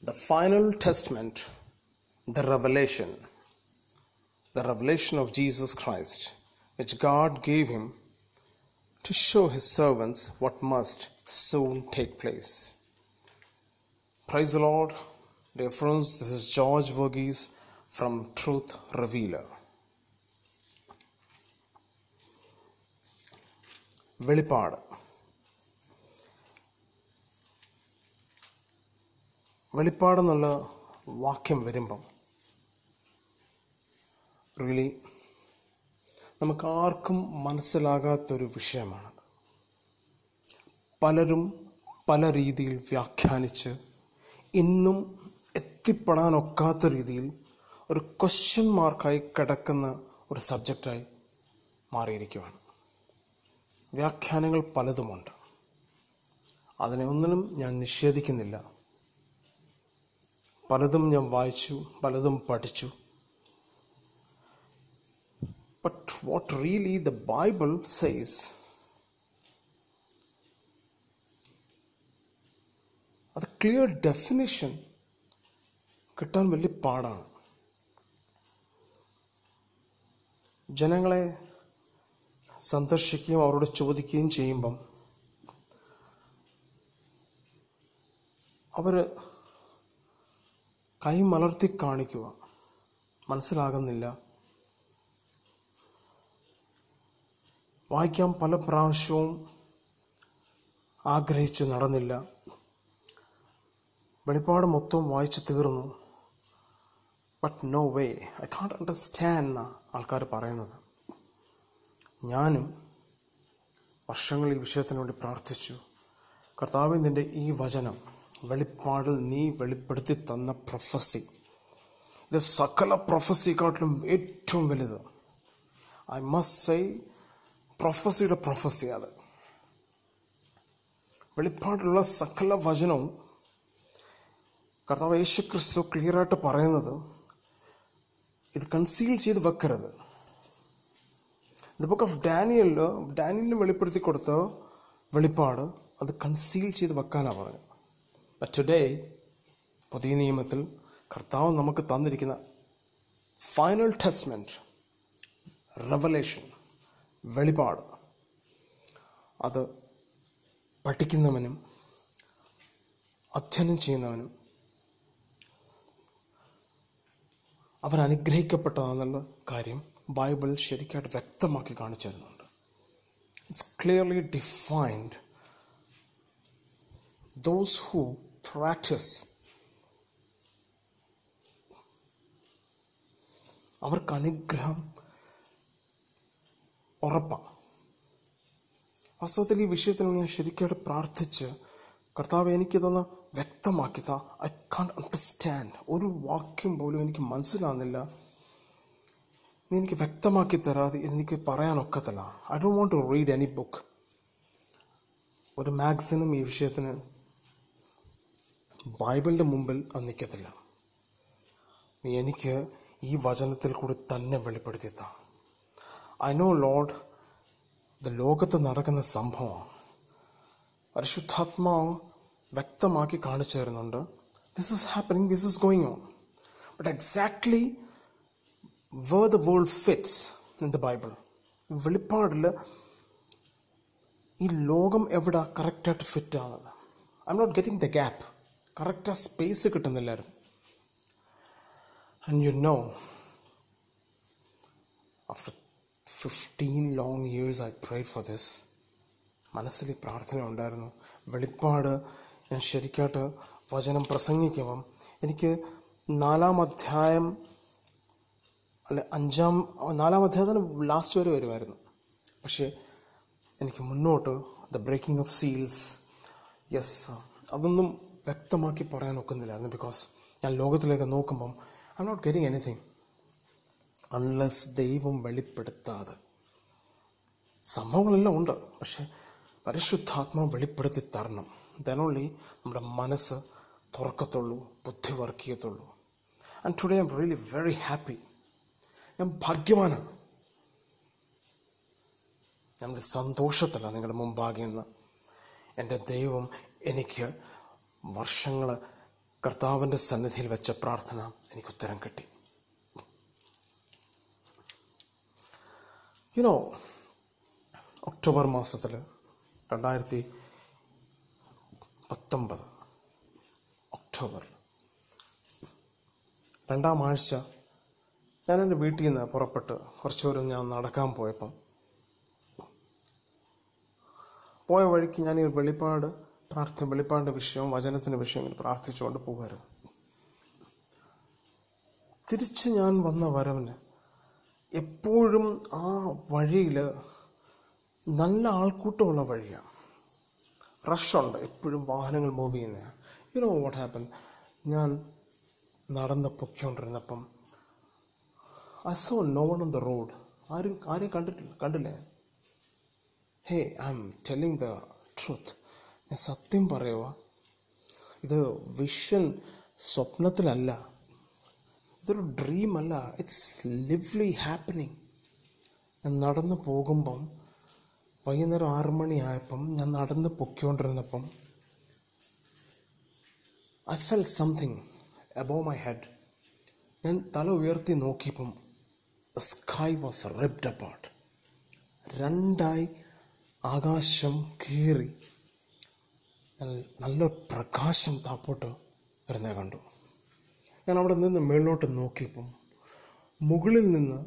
The final testament, the revelation of Jesus Christ, which God gave him to show his servants what must soon take place. Praise the Lord. Dear friends, this is George Verghese from Truth Revealer. വെളിപ്പാട് എന്നുള്ള വാക്യം വരുമ്പം really നമുക്കാർക്കും മനസ്സിലാകാത്തൊരു വിഷയമാണത്. പലരും പല രീതിയിൽ വ്യാഖ്യാനിച്ച് ഇന്നും എത്തിപ്പെടാനൊക്കാത്ത രീതിയിൽ ഒരു ക്വസ്റ്റ്യൻ മാർക്കായി കിടക്കുന്ന ഒരു സബ്ജക്റ്റായി മാറിയിരിക്കുകയാണ്. വ്യാഖ്യാനങ്ങൾ പലതുമുണ്ട്, അതിനെ ഒന്നിനും ഞാൻ നിഷേധിക്കുന്നില്ല. പലതും ഞാൻ വായിച്ചു, പലതും പഠിച്ചു. But what really the Bible says, അത് ക്ലിയർ ഡെഫിനിഷൻ കിട്ടാൻ വലിയ പാടാണ്. ജനങ്ങളെ സന്ദർശിക്കുകയും അവരോട് ചോദിക്കുകയും ചെയ്യുമ്പം അവർ കൈമലർത്തി കാണിക്കുക, മനസ്സിലാകുന്നില്ല. വായിക്കാൻ പല പ്രാവശ്യവും ആഗ്രഹിച്ചു, നടന്നില്ല. വെളിപ്പാട് മൊത്തം വായിച്ചു തീർന്നു. But no way, I can't understand എന്നാണ് ആൾക്കാർ പറയുന്നത്. ഞാനും വർഷങ്ങൾ ഈ വിഷയത്തിന് വേണ്ടി പ്രാർത്ഥിച്ചു. കർത്താവേ, നിൻ്റെ ഈ വചനം, വെളിപ്പാടിൽ നീ വെളിപ്പെടുത്തി തന്ന പ്രൊഫസി, ഇത് സകല പ്രൊഫസിക്കാട്ടിലും ഏറ്റവും വലുത്. ഐ മസ്റ്റ് സേ, പ്രൊഫസിയുടെ പ്രൊഫസി അത്. വെളിപ്പാടിലുള്ള സകല വചനവും കർത്താവ് യേശു ക്രിസ്തു ക്ലിയറായിട്ട് പറയുന്നത്, ഇത് കൺസീൽ ചെയ്ത് വെക്കരുത്. ദ ബുക്ക് ഓഫ് ഡാനിയലിന് വെളിപ്പെടുത്തി കൊടുത്ത വെളിപ്പാട് അത് കൺസീൽ ചെയ്ത് വെക്കാനാണ് പറഞ്ഞത്. But today, പുതിയ നിയമത്തിൽ കർത്താവ് നമുക്ക് തന്നിരിക്കുന്ന ഫൈനൽ ടെസ്റ്റ്മെൻറ്റ്, റെവലേഷൻ, വെളിപാട്, അത് പഠിക്കുന്നവനും അധ്യയനം ചെയ്യുന്നവനും അവരനുഗ്രഹിക്കപ്പെട്ടതെന്നുള്ള കാര്യം ബൈബിൾ ശരിക്കായിട്ട് വ്യക്തമാക്കി കാണിച്ചു തരുന്നുണ്ട്. It's clearly defined. Those who practice, അവർക്ക് അനുഗ്രഹം ഉറപ്പാണ്. വാസ്തവത്തിൽ ഈ വിഷയത്തിനോട് ഞാൻ ശരിക്കും പ്രാർത്ഥിച്ച്, കർത്താവ് എനിക്കിതൊന്ന് വ്യക്തമാക്കി താ, ഐ കാൺട്ട് അണ്ടർസ്റ്റാൻഡ്, ഒരു വാക്യം പോലും എനിക്ക് മനസ്സിലാകുന്നില്ല, നീ എനിക്ക് വ്യക്തമാക്കി തരാതെ എനിക്ക് പറയാനൊക്കത്തില്ല. I don't want to read any book. ഒരു മാഗസിനും ഈ വിഷയത്തിന് ബൈബിളിൻ്റെ മുമ്പിൽ അത് നിൽക്കത്തില്ല. നീ എനിക്ക് ഈ വചനത്തിൽ കൂടി തന്നെ വെളിപ്പെടുത്തിത്താം. ഐ നോ ലോർഡ്, ഇത് ലോകത്ത് നടക്കുന്ന സംഭവമാണ്. പരിശുദ്ധാത്മാവ് വ്യക്തമാക്കി കാണിച്ചു തരുന്നുണ്ട്, this is happening, this is going on. But exactly where the world fits in the Bible, വെളിപ്പാടിൽ ഈ ലോകം എവിടെ കറക്റ്റായിട്ട് ഫിറ്റ് ആകുന്നത്. I M not getting the gap, correct ആ സ്പേസ് കിട്ടുന്നില്ലായിരുന്നു. And you know, after 15 long years I prayed for this. മനസ്സിൽ ഈ പ്രാർത്ഥന ഉണ്ടായിരുന്നു. വെളിപ്പാട് ഞാൻ ശരിക്കായിട്ട് വചനം പ്രസംഗിക്കുമ്പം എനിക്ക് 4ാം അധ്യായത്തിൻ്റെ ലാസ്റ്റ് വരെ വരുമായിരുന്നു. പക്ഷേ എനിക്ക് മുന്നോട്ട് the breaking of seals, yes, അതൊന്നും വ്യക്തമാക്കി പറയാൻ ഒക്കുന്നില്ലായിരുന്നു. ബിക്കോസ് ഞാൻ ലോകത്തിലേക്ക് നോക്കുമ്പം I M not getting anything unless ദൈവം വെളിപ്പെടുത്താതെ. സംഭവങ്ങളെല്ലാം ഉണ്ട്, പക്ഷെ പരിശുദ്ധാത്മാവ് വെളിപ്പെടുത്തി തരണം. ദെൻ ഓൺലി നമ്മുടെ മനസ്സ് തുറക്കത്തുള്ളൂ, ബുദ്ധി വർക്ക് ചെയ്യത്തുള്ളൂ. And today I M really very happy. ഞാൻ ഭാഗ്യവാനാണ്. നമ്മുടെ സന്തോഷത്തില്ല നിങ്ങളുടെ മുമ്പാകെ നിന്ന് എൻ്റെ ദൈവം എനിക്ക് വർഷങ്ങൾ കർത്താവിൻ്റെ സന്നിധിയിൽ വെച്ച പ്രാർത്ഥന എനിക്ക് ഉത്തരം കിട്ടി. ഒക്ടോബർ മാസത്തിൽ 2019 ഒക്ടോബറിൽ 2ാം ആഴ്ച ഞാൻ എൻ്റെ വീട്ടിൽ നിന്ന് പുറപ്പെട്ട് കുറച്ചു ദൂരം ഞാൻ നടക്കാൻ പോയ വഴിക്ക് ഞാൻ ഈ വെളിപ്പാടിൻ്റെ വിഷയവും വചനത്തിൻ്റെ വിഷയം ഇങ്ങനെ പ്രാർത്ഥിച്ചുകൊണ്ട് പോകുമായിരുന്നു. തിരിച്ച് ഞാൻ വന്ന വരവിന് എപ്പോഴും ആ വഴിയിൽ നല്ല ആൾക്കൂട്ടമുള്ള വഴിയാണ്, റഷുണ്ട്, എപ്പോഴും വാഹനങ്ങൾ മൂവ് ചെയ്യുന്നതാണ്. വാട്ട് ഹാപ്പൻ, ഞാൻ നടന്ന് പൊയ്ക്കൊണ്ടിരുന്നപ്പം I saw no one on the road. ആരെയും കണ്ടില്ല. Hey, I M telling the truth. ഞാൻ സത്യം പറയുക, ഇത് വിഷൻ, സ്വപ്നത്തിലല്ല, ഇതൊരു ഡ്രീം അല്ല, ഇറ്റ്സ് ലിവ്ലി ഹാപ്പനിങ്. ഞാൻ നടന്നു പോകുമ്പം വൈകുന്നേരം 6 മണിയായപ്പം ഞാൻ നടന്ന് പൊയ്ക്കൊണ്ടിരുന്നപ്പം I fell something above my head. ഞാൻ തല ഉയർത്തി നോക്കിയപ്പം the sky was ripped apart. രണ്ടായി ആകാശം കീറി നല്ല പ്രകാശം താപ്പോട്ട് വരുന്നത് കണ്ടു. ഞാൻ അവിടെ നിന്ന് മേളിലോട്ട് നോക്കിയപ്പം മുകളിൽ നിന്ന്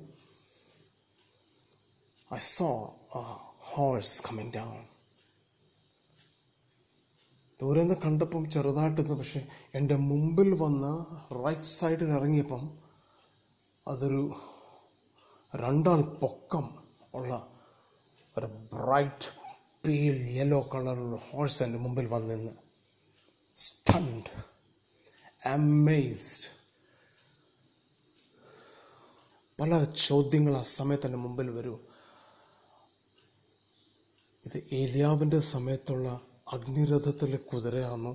I saw a horse coming down. ദൂരെ നിന്ന് കണ്ടപ്പം ചെറുതായിട്ടത്, പക്ഷെ എൻ്റെ മുമ്പിൽ വന്ന് റൈറ്റ് സൈഡിൽ ഇറങ്ങിയപ്പം അതൊരു 2 ആൾ പൊക്കം ഉള്ള ഒരു ബ്രൈറ്റ് പീൽ യെല്ലോ കളറുള്ള ഹോഴ്സ് എൻ്റെ മുമ്പിൽ വന്നിന്ന്. Stunned, amazed. പല ചോദ്യങ്ങൾ ആ സമയത്ത് എൻ്റെ മുമ്പിൽ വരൂ. ഇത് ഏലിയാവിൻ്റെ സമയത്തുള്ള അഗ്നിരഥത്തിലെ കുതിരയാണോ?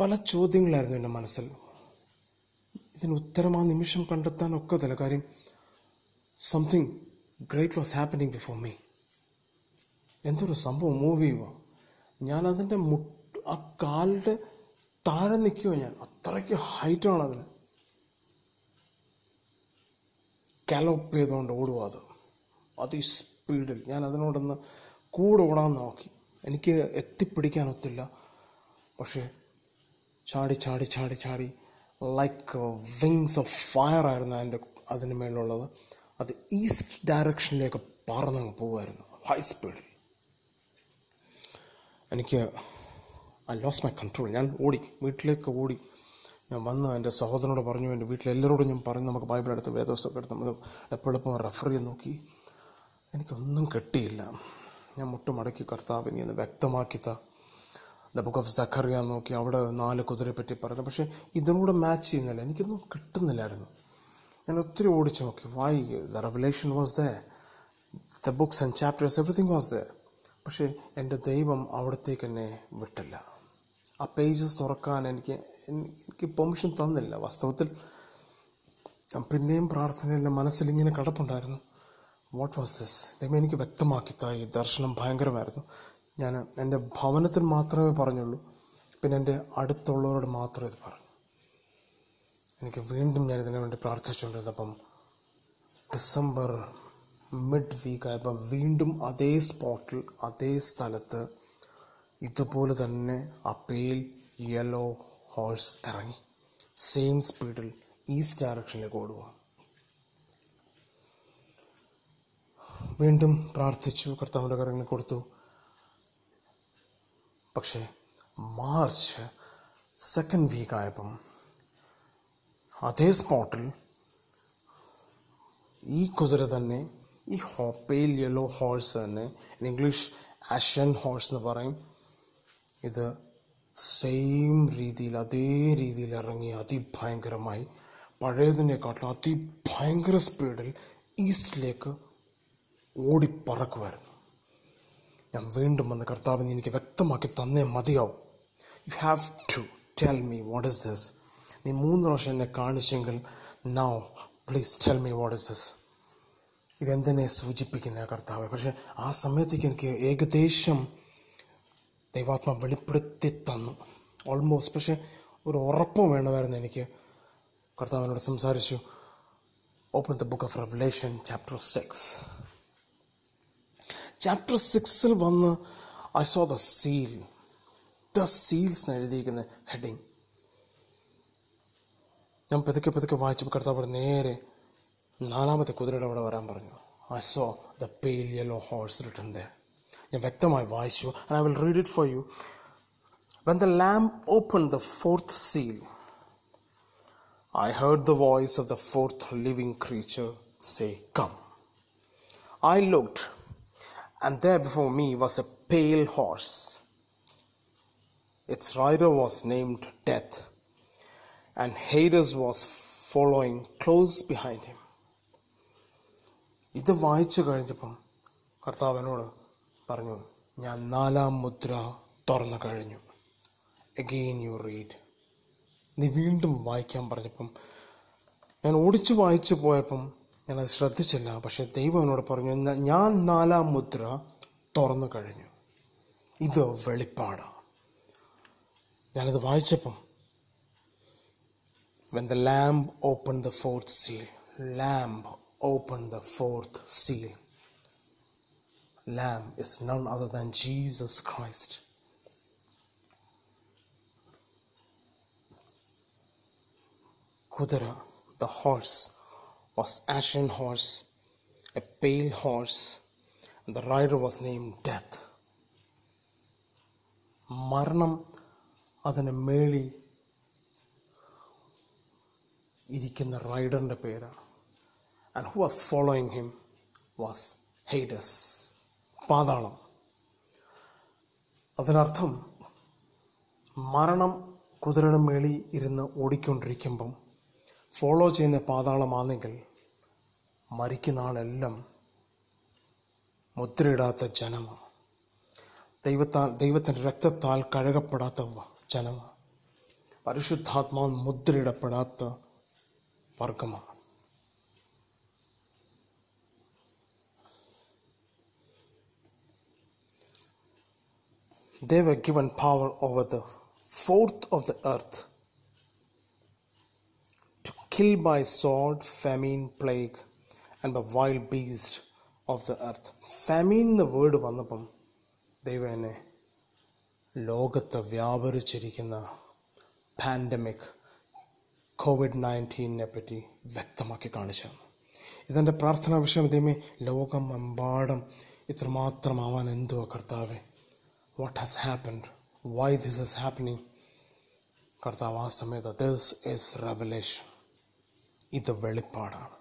പല ചോദ്യങ്ങളായിരുന്നു എൻ്റെ മനസ്സിൽ. ഇതിന് ഉത്തരം ആ നിമിഷം കണ്ടെത്താൻ ഒക്കത്തില്ല. കാര്യം something great was happening before me. എന്തൊരു സംഭവം മൂവ് ചെയ്യുക. ഞാനതിൻ്റെ ആ കാലിൻ്റെ താഴെ നിൽക്കുക. ഞാൻ അത്രയ്ക്ക് ഹൈറ്റാണ്. അതിന് കാലോപ്പ് ചെയ്തുകൊണ്ട് ഓടുക. അത് ഈ സ്പീഡിൽ ഞാൻ അതിനോടൊന്ന് കൂടെ ഓടാൻ നോക്കി. എനിക്ക് എത്തിപ്പിടിക്കാനൊത്തില്ല. പക്ഷേ ചാടി ചാടി ചാടി ചാടി ലൈക്ക് വിങ്സ് ഓഫ് ഫയർ ആയിരുന്നു അതിന് മേലുള്ളത്. അത് ഈസ്റ്റ് ഡയറക്ഷനിലേക്ക് പറന്നങ്ങ് പോകുമായിരുന്നു ഹൈ സ്പീഡിൽ. എനിക്ക് ഐ ലോസ് മൈ കൺട്രോൾ. ഞാൻ ഓടി, വീട്ടിലേക്ക് ഓടി. ഞാൻ വന്ന് എൻ്റെ സഹോദരനോട് പറഞ്ഞു, എൻ്റെ വീട്ടിലെല്ലാവരോടും ഞാൻ പറഞ്ഞു, നമുക്ക് ബൈബിൾ എടുത്ത് വേദപുസ്തകം എടുത്ത് നമ്മൾ എപ്പോഴെപ്പോൾ റെഫർ ചെയ്ത് നോക്കി. എനിക്കൊന്നും കിട്ടിയില്ല. ഞാൻ മുട്ടുമടക്കി, കർത്താവ് നീ എന്ന് വ്യക്തമാക്കിത്ത ദ ബുക്ക് ഓഫ് സഖറിയ നോക്കി. അവിടെ 4 കുതിരയെ പറ്റി പറയുന്നത്, പക്ഷേ ഇതിനൂടെ മാച്ച് ചെയ്യുന്നില്ല. എനിക്കൊന്നും കിട്ടുന്നില്ലായിരുന്നു. ഞാൻ ഒത്തിരി ഓടിച്ചു നോക്കി. Why the revelation was the the books and chapters everything was the. പക്ഷേ എൻ്റെ ദൈവം അവിടത്തേക്ക് എന്നെ വിട്ടില്ല. ആ പേജസ് തുറക്കാൻ എനിക്ക് പെർമിഷൻ തന്നില്ല. വാസ്തവത്തിൽ പിന്നെയും പ്രാർത്ഥനയിലെ മനസ്സിലിങ്ങനെ കിടപ്പുണ്ടായിരുന്നു. What was this? ദൈവം എനിക്ക് വ്യക്തമാക്കിത്തായി. ദർശനം ഭയങ്കരമായിരുന്നു. ഞാൻ എൻ്റെ ഭവനത്തിൽ മാത്രമേ പറഞ്ഞുള്ളൂ. പിന്നെ എൻ്റെ അടുത്തുള്ളവരോട് മാത്രമേ ഇത് പറഞ്ഞു. എനിക്ക് വീണ്ടും ഞാനിതിനു വേണ്ടി പ്രാർത്ഥിച്ചുകൊണ്ടിരുന്നപ്പം ഡിസംബർ മിഡ് വീക്കായപ്പോൾ വീണ്ടും അതേ സ്പോട്ടിൽ, അതേ സ്ഥലത്ത് ഇതുപോലെ തന്നെ ആ പേൽ യെല്ലോ ഹോഴ്സ് ഇറങ്ങി സെയിം സ്പീഡിൽ ഈസ്റ്റ് ഡയറക്ഷനിലേക്ക് ഓടുക. വീണ്ടും പ്രാർത്ഥിച്ചു, കർത്താവിൻ്റെ കരങ്ങൾ കൊടുത്തു. പക്ഷേ മാർച്ച് 2nd വീക്കായപ്പം അതേ സ്പോട്ടിൽ ഈ കുതിര തന്നെ, ഈ പേൽ യെല്ലോ ഹോഴ്സ് തന്നെ, ഇംഗ്ലീഷ് ആഷ്യൻ ഹോഴ്സ് എന്ന് പറയും, ഇത് സെയിം രീതിയിൽ, അതേ രീതിയിൽ ഇറങ്ങി അതിഭയങ്കരമായി, പഴയതിനേക്കാട്ടിലും അതിഭയങ്കര സ്പീഡിൽ ഈസ്റ്റിലേക്ക് ഓടിപ്പറക്കുമായിരുന്നു. ഞാൻ വീണ്ടും വന്ന്, കർത്താവിനെ എനിക്ക് വ്യക്തമാക്കി തന്നേ മതിയാവും. You have to tell me what is this. നീ 3 പ്രാവശ്യം എന്നെ കാണിച്ചെങ്കിൽ, now please tell me what is this. ഇതെന്തിനെ സൂചിപ്പിക്കുന്ന കർത്താവ്? പക്ഷെ ആ സമയത്തേക്ക് എനിക്ക് ഏകദേശം ദൈവാത്മ വെളിപ്പെടുത്തി തന്നു. ഓൾമോസ്റ്റ് പക്ഷേ ഒരു ഉറപ്പും വേണമായിരുന്നു. എനിക്ക് കർത്താവിനോട് സംസാരിച്ചു. Open the book of revelation chapter 6. Chapter 6-ൽ വന്ന് I saw the seal, the seals എന്നെഴുതിയിരിക്കുന്ന ഹെഡിങ്. ഞാൻ പതുക്കെ പതുക്കെ വായിച്ചപ്പോൾ കർത്താവ് നേരെ 4-ാമത്തെ കുതിരയുടെ അവിടെ വരാൻ പറഞ്ഞു. I saw the pale yellow horse written there. ഞാൻ വ്യക്തമായി വായിച്ചു. And I will read it for you. When the Lamb opened the 4th seal, I heard the voice of the 4th living creature say, "Come." I looked, and there before me was a pale horse. Its rider was named Death, and Hades was following close behind him. ഇത് വായിച്ചു കഴിഞ്ഞപ്പോൾ കർത്താവനോട് പറഞ്ഞു, ഞാൻ 4-ാം മുദ്ര തുറന്നു കഴിഞ്ഞു. Again you read. നീ വീണ്ടും വായിക്കാൻ പറഞ്ഞപ്പം ഞാൻ ഓടിച്ചു വായിച്ചു പോയപ്പം ഞാനത് ശ്രദ്ധിച്ചില്ല. പക്ഷെ ദൈവം എന്നോട് പറഞ്ഞു, ഞാൻ 4-ാം മുദ്ര തുറന്നു കഴിഞ്ഞു. ഇത് വെളിപ്പാടാണ്. ഞാനത് വായിച്ചപ്പം When the lamb opened the 4th seal, lamb opened the 4th seal. Lamb is none other than Jesus Christ. Kudara, the horse, was ashen horse, a pale horse, and the rider was named Death. മരണം അതിന് മേളിൽ ഇരിക്കുന്ന റൈഡറിൻ്റെ പേരാണ്. And who was following him was Hades, പാതാളം. അതിനർത്ഥം മരണം കുതിരയുടെ മേളിൽ ഇരുന്ന് ഓടിക്കൊണ്ടിരിക്കുമ്പം ഫോളോ ചെയ്യുന്ന പാതാളമാണെങ്കിൽ മരിക്കുന്ന ആളെല്ലാം മുദ്രയിടാത്ത ജനമാണ്, ദൈവത്തിൻ്റെ രക്തത്താൽ കഴുകപ്പെടാത്ത ജനമാണ്, പരിശുദ്ധാത്മാവ് മുദ്രയിടപ്പെടാത്ത വർഗമാണ്. They were given power over the 4th of the earth. Kill by sword, famine, plague, and the wild beast of the earth. Famine എന്ന വേർഡ് വന്നപ്പം ദൈവനെ ലോകത്ത് വ്യാപരിച്ചിരിക്കുന്ന പാൻഡമിക് COVID-19 പറ്റി വ്യക്തമാക്കി കാണിച്ചു. ഇതെൻ്റെ പ്രാർത്ഥനാ വിഷയം. ദൈവമേ, ലോകമെമ്പാടും ഇത്രമാത്രം ആവാൻ എന്തുവാ കർത്താവേ? What has happened? Why this is happening? കർത്താവ് ആ സമയത്ത് this is revelation. ഇത് വെളിപ്പാടാണ്.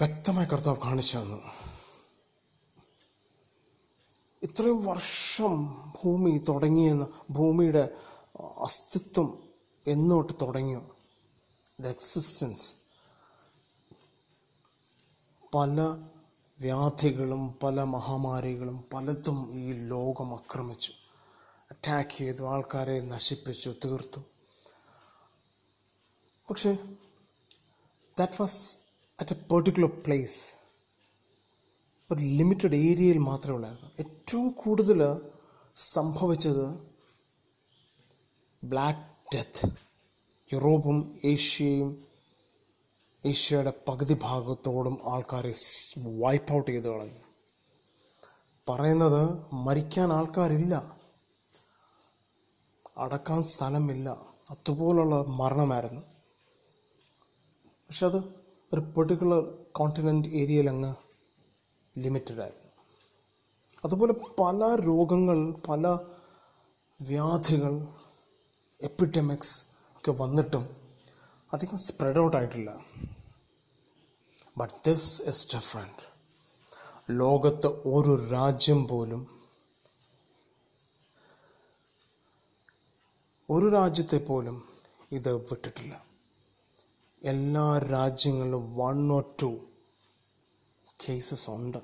വ്യക്തമായി കർത്താവ് കാണിച്ചു തന്നു. ഇത്രയും വർഷം ഭൂമി തുടങ്ങിയെന്ന്, ഭൂമിയുടെ അസ്തിത്വം എന്നോട്ട് തുടങ്ങിയോ, ദ എക്സിസ്റ്റൻസ്, പല വ്യാധികളും പല മഹാമാരികളും പലതും ഈ ലോകം ആക്രമിച്ചു, അറ്റാക്ക് ചെയ്തു, ആൾക്കാരെ നശിപ്പിച്ചു, തീർത്തു. പക്ഷേ that was at a particular place. ഒരു ലിമിറ്റഡ് ഏരിയയിൽ മാത്രമേ ഉള്ളായിരുന്നു. ഏറ്റവും കൂടുതൽ സംഭവിച്ചത് ബ്ലാക്ക് ഡെത്ത് യൂറോപ്പും ഏഷ്യയും ഏഷ്യയുടെ പകുതി ഭാഗത്തോടും ആൾക്കാരെ വൈപ്പ് ഔട്ട് ചെയ്ത് കളഞ്ഞു. പറയുന്നത് മരിക്കാൻ ആൾക്കാരില്ല, അടക്കാൻ സ്ഥലമില്ല, അതുപോലുള്ള മരണമായിരുന്നു. പക്ഷെ അത് ഒരു പെർട്ടിക്കുലർ കോണ്ടിനെൻ്റ് ഏരിയയിൽ അങ്ങ് ലിമിറ്റഡ് ആയിരുന്നു. അതുപോലെ പല രോഗങ്ങൾ, പല വ്യാധികൾ, എപ്പിഡമിക്സ് ഒക്കെ വന്നിട്ടും അധികം സ്പ്രെഡ് ഔട്ട് ആയിട്ടില്ല. But this is different. ലോകത്തെ ഒരു രാജ്യം പോലും, ഒരു രാജ്യത്തെ പോലും ഇത് വിട്ടിട്ടില്ല. എല്ലാ രാജ്യങ്ങളിലും 1 or 2 കേസസ് ഉണ്ട്.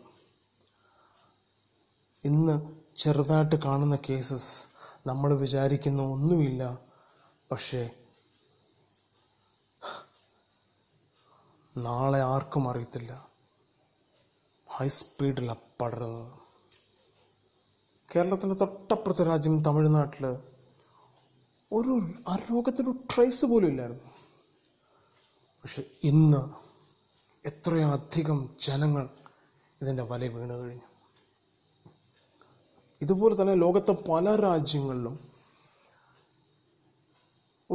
ഇന്ന് ചെറുതായിട്ട് കാണുന്ന കേസസ് നമ്മൾ വിചാരിക്കുന്ന ഒന്നുമില്ല. പക്ഷേ നാളെ ആർക്കും അറിയത്തില്ല. ഹൈ സ്പീഡിൽ പടരുന്നത്. കേരളത്തിൻ്റെ തൊട്ടപ്പുറത്തെ രാജ്യം തമിഴ്നാട്ടിൽ ഒരു ആ രോഗത്തിൻ്റെ ട്രേസ് പോലും ഇല്ലായിരുന്നു. പക്ഷെ ഇന്ന് എത്രയധികം ജനങ്ങൾ ഇതിൻ്റെ വല വീണ് കഴിഞ്ഞു. ഇതുപോലെ തന്നെ ലോകത്തെ പല രാജ്യങ്ങളിലും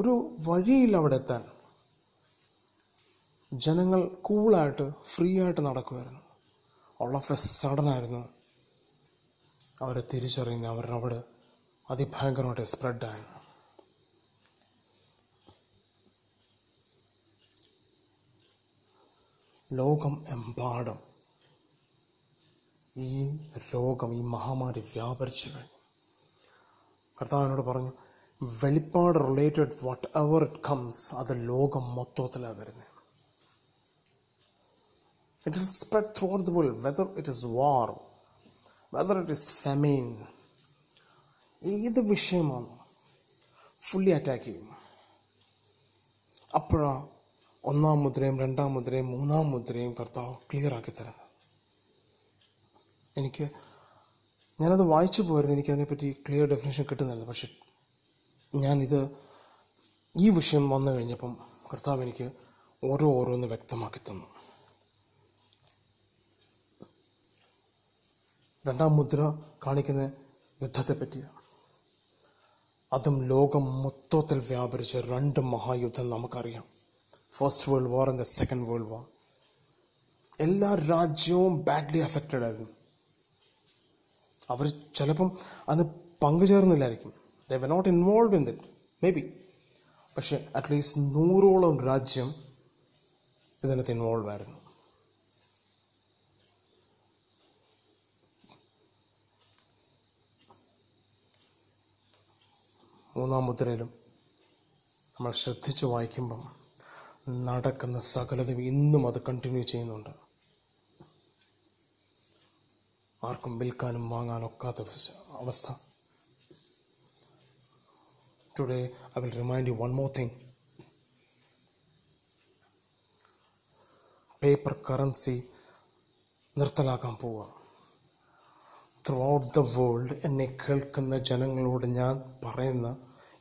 ഒരു വഴിയിൽ അവിടെ എത്താൻ ജനങ്ങൾ കൂളായിട്ട് ഫ്രീ ആയിട്ട് നടക്കുമായിരുന്നു. ഓൾ ഓഫ് എ സഡനായിരുന്നു അവരെ തിരിച്ചറിയുന്ന അവരുടെ അവിടെ അതിഭയങ്കരമായിട്ട് സ്പ്രെഡായിരുന്നു. ലോകം എമ്പാടും ഈ രോഗം, ഈ മഹാമാരി വ്യാപരിച്ചു കഴിഞ്ഞു. കർത്താവിനോട് പറഞ്ഞു, വെളിപ്പാട് related whatever it comes, അത് ലോകം മൊത്തത്തിലാണ് വരുന്നത്. It will spread throughout the world, whether it is war, whether it is famine, ഏത് വിഷയമാണ് ഫുള്ളി അറ്റാക്ക് ചെയ്യും. അപ്പോഴാണ് ഒന്നാം മുദ്രയും രണ്ടാം മുദ്രയും മൂന്നാം മുദ്രയും കർത്താവ് ക്ലിയർ ആക്കി തരുന്നത്. ഞാനത് വായിച്ചു പോയിരുന്നു, എനിക്കതിനെപ്പറ്റി ക്ലിയർ ഡെഫിനേഷൻ കിട്ടുന്നില്ല. പക്ഷെ ഞാനിത് ഈ വിഷയം വന്നു കഴിഞ്ഞപ്പം കർത്താവ് എനിക്ക് ഓരോന്ന് വ്യക്തമാക്കി തന്നു. രണ്ടാം മുദ്ര കാണിക്കുന്ന യുദ്ധത്തെപ്പറ്റിയാണ്. അതും ലോകം മൊത്തത്തിൽ വ്യാപരിച്ച രണ്ട് മഹായുദ്ധം നമുക്കറിയാം, first world war and the second world war. എല്ലാ രാജ്യവും ബാഡ്ലി അഫക്റ്റഡ് ആയിരുന്നു. അവർ ചിലപ്പം അന്ന് പങ്കുചേർന്നില്ലായിരിക്കും, they were not involve in ദിറ്റ് may be, പക്ഷെ അറ്റ്ലീസ്റ്റ് 100ഓളം രാജ്യം ഇതിനകത്ത് ഇൻവോൾവ് ആയിരുന്നു. മൂന്നാം മുദ്രയിലും നമ്മൾ ശ്രദ്ധിച്ചു വായിക്കുമ്പം നടക്കുന്ന സകലതും ഇന്നും അത് കണ്ടിന്യൂ ചെയ്യുന്നുണ്ട്. ആർക്കും വിൽക്കാനും വാങ്ങാനും ഒക്കാത്ത അവസ്ഥ. Today I will remind you one more thing. Paper currency നിർത്തലാക്കാൻ പോവുക. ത്രൂ ഔട്ട് ദ വേൾഡ് എന്നെ കേൾക്കുന്ന ജനങ്ങളോട് ഞാൻ പറയുന്ന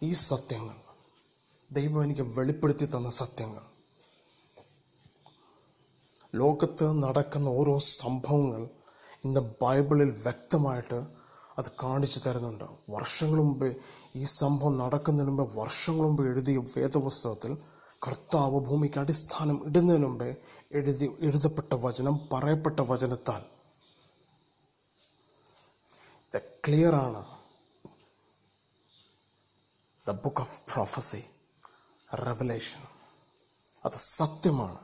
ഈ സത്യങ്ങൾ, ദൈവം എനിക്ക് വെളിപ്പെടുത്തി തന്ന സത്യങ്ങൾ, ലോകത്ത് നടക്കുന്ന ഓരോ സംഭവങ്ങൾ ഇന്ന് ബൈബിളിൽ വ്യക്തമായിട്ട് അത് കാണിച്ചു തരുന്നുണ്ട്. വർഷങ്ങൾ മുമ്പേ ഈ സംഭവം നടക്കുന്നതിന് മുമ്പേ, വർഷങ്ങൾ മുമ്പ് എഴുതിയ വേദപുസ്തകത്തിൽ കർത്താവ് ഭൂമിക്ക് അടിസ്ഥാനം ഇടുന്നതിന് മുമ്പേ എഴുതപ്പെട്ട വചനം, പറയപ്പെട്ട വചനത്താൽ ഇത് ക്ലിയറാണ്. The book of prophecy, revelation, അത് സത്യമാണ്.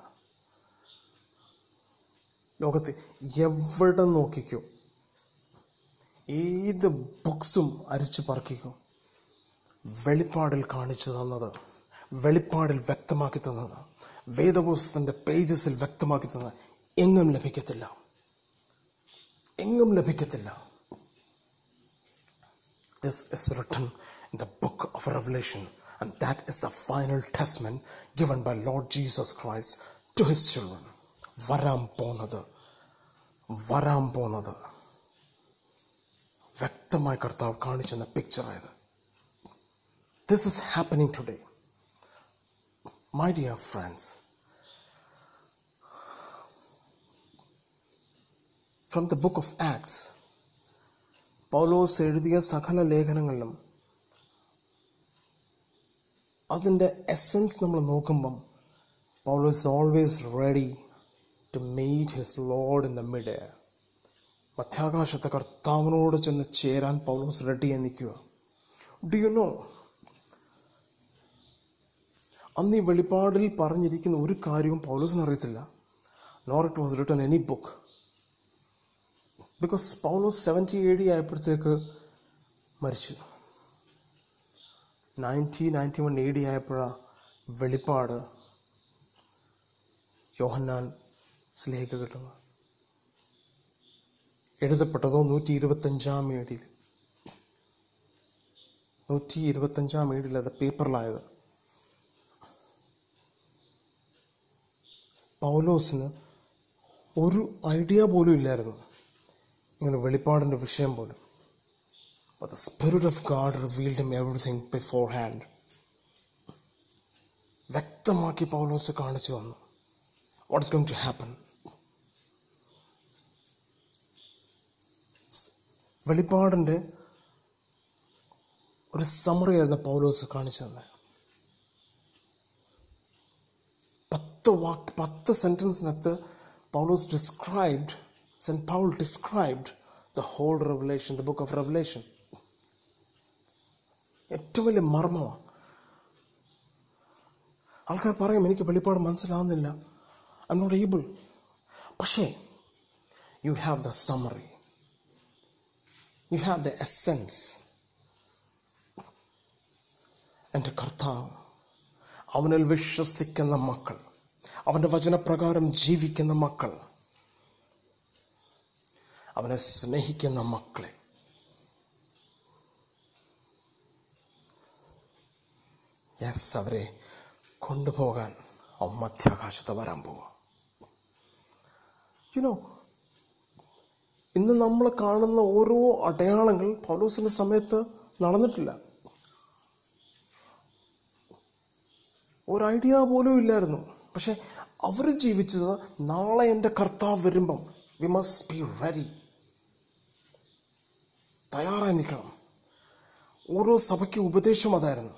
ലോകത്ത് എവിടെ നോക്കിക്കോ, ഏത് ബുക്സും അരിച്ചു പറക്കിക്കോ, വെളിപ്പാടിൽ കാണിച്ചു തന്നത്, വെളിപ്പാടിൽ വ്യക്തമാക്കി തന്നത്, വേദപുസ്തകത്തിൻ്റെ പേജസിൽ വ്യക്തമാക്കി തന്നത് എങ്ങും ലഭിക്കത്തില്ല, എങ്ങും ലഭിക്കത്തില്ല. This is written in the book of revelation and that is the final testament given by Lord Jesus Christ to his children. varam ponada vyaktamay karthav kaanichana picture ayadu. This is happening today, my dear friends. From the book of Acts, Paulos ezhudhiya sakala lekhanangalum അതിൻ്റെ essence നമ്മൾ നോക്കുമ്പം പൗലോസ് is always ready to meet his Lord in the mid air. മധ്യാകാശത്തെ കർത്താവിനോട് ചെന്ന് ചേരാൻ പൗലോസ് റെഡിയായി നിൽക്കുക. ഡു യു നോ, അന്ന് ഈ വെളിപ്പാടിൽ പറഞ്ഞിരിക്കുന്ന ഒരു കാര്യവും പൗലോസിന് അറിയത്തില്ല. Nor it was written any book, because പൗലോസ് 70 AD ആയപ്പോഴത്തേക്ക് മരിച്ചു. 91 AD ആയപ്പോഴാണ് വെളിപ്പാട് യോഹന്നാൻ സ്ലേഖ കിട്ടുന്നത്. എഴുതപ്പെട്ടതോ 125 AD. 125 AD അത് പേപ്പറിലായത്. പൗലോസിന് ഒരു ഐഡിയ പോലും ഇല്ലായിരുന്നു ഇങ്ങനെ വെളിപ്പാടിൻ്റെ വിഷയം പോലും. But the Spirit of God revealed him everything beforehand. വ്യക്തമാക്കി പൗലോസ് കാണിച്ചു വന്നു what is going to happen. വെളിപ്പാടിൻ്റെ ഒരു സമ്മറി ആയിരുന്നു പൗലോസ് കാണിച്ചു തന്നെ. 10 sentences Paulus described, St. Paul described the whole Revelation, the book of Revelation. ഏറ്റവും വലിയ മർമ്മമാണ്. ആൾക്കാർ പറയും എനിക്ക് വെളിപ്പാട് മനസ്സിലാവുന്നില്ല, ഐ എം നോട്ട് ഏബിൾ. പക്ഷേ you have the summary, you have the essence. എൻ്റെ കർത്താവ്, അവനിൽ വിശ്വസിക്കുന്ന മക്കൾ, അവൻ്റെ വചനപ്രകാരം ജീവിക്കുന്ന മക്കൾ, അവനെ സ്നേഹിക്കുന്ന മക്കളെ, യെസ്, അവരെ കൊണ്ടുപോകാൻ അവൻ മധ്യാകാശത്ത് വരാൻ പോവുക. യുനോ, ഇന്ന് നമ്മൾ കാണുന്ന ഓരോ അടയാളങ്ങൾ പൗലോസിൻ്റെ സമയത്ത് നടന്നിട്ടില്ല. ഒരു ഐഡിയ പോലും ഇല്ലായിരുന്നു. പക്ഷെ അവർ ജീവിച്ചത് നാളെ എൻ്റെ കർത്താവ് വരുമ്പം വി മസ്റ്റ് ബി റെഡി, തയ്യാറായി നിൽക്കണം. ഓരോ സഭയ്ക്ക് ഉപദേശം അതായിരുന്നു,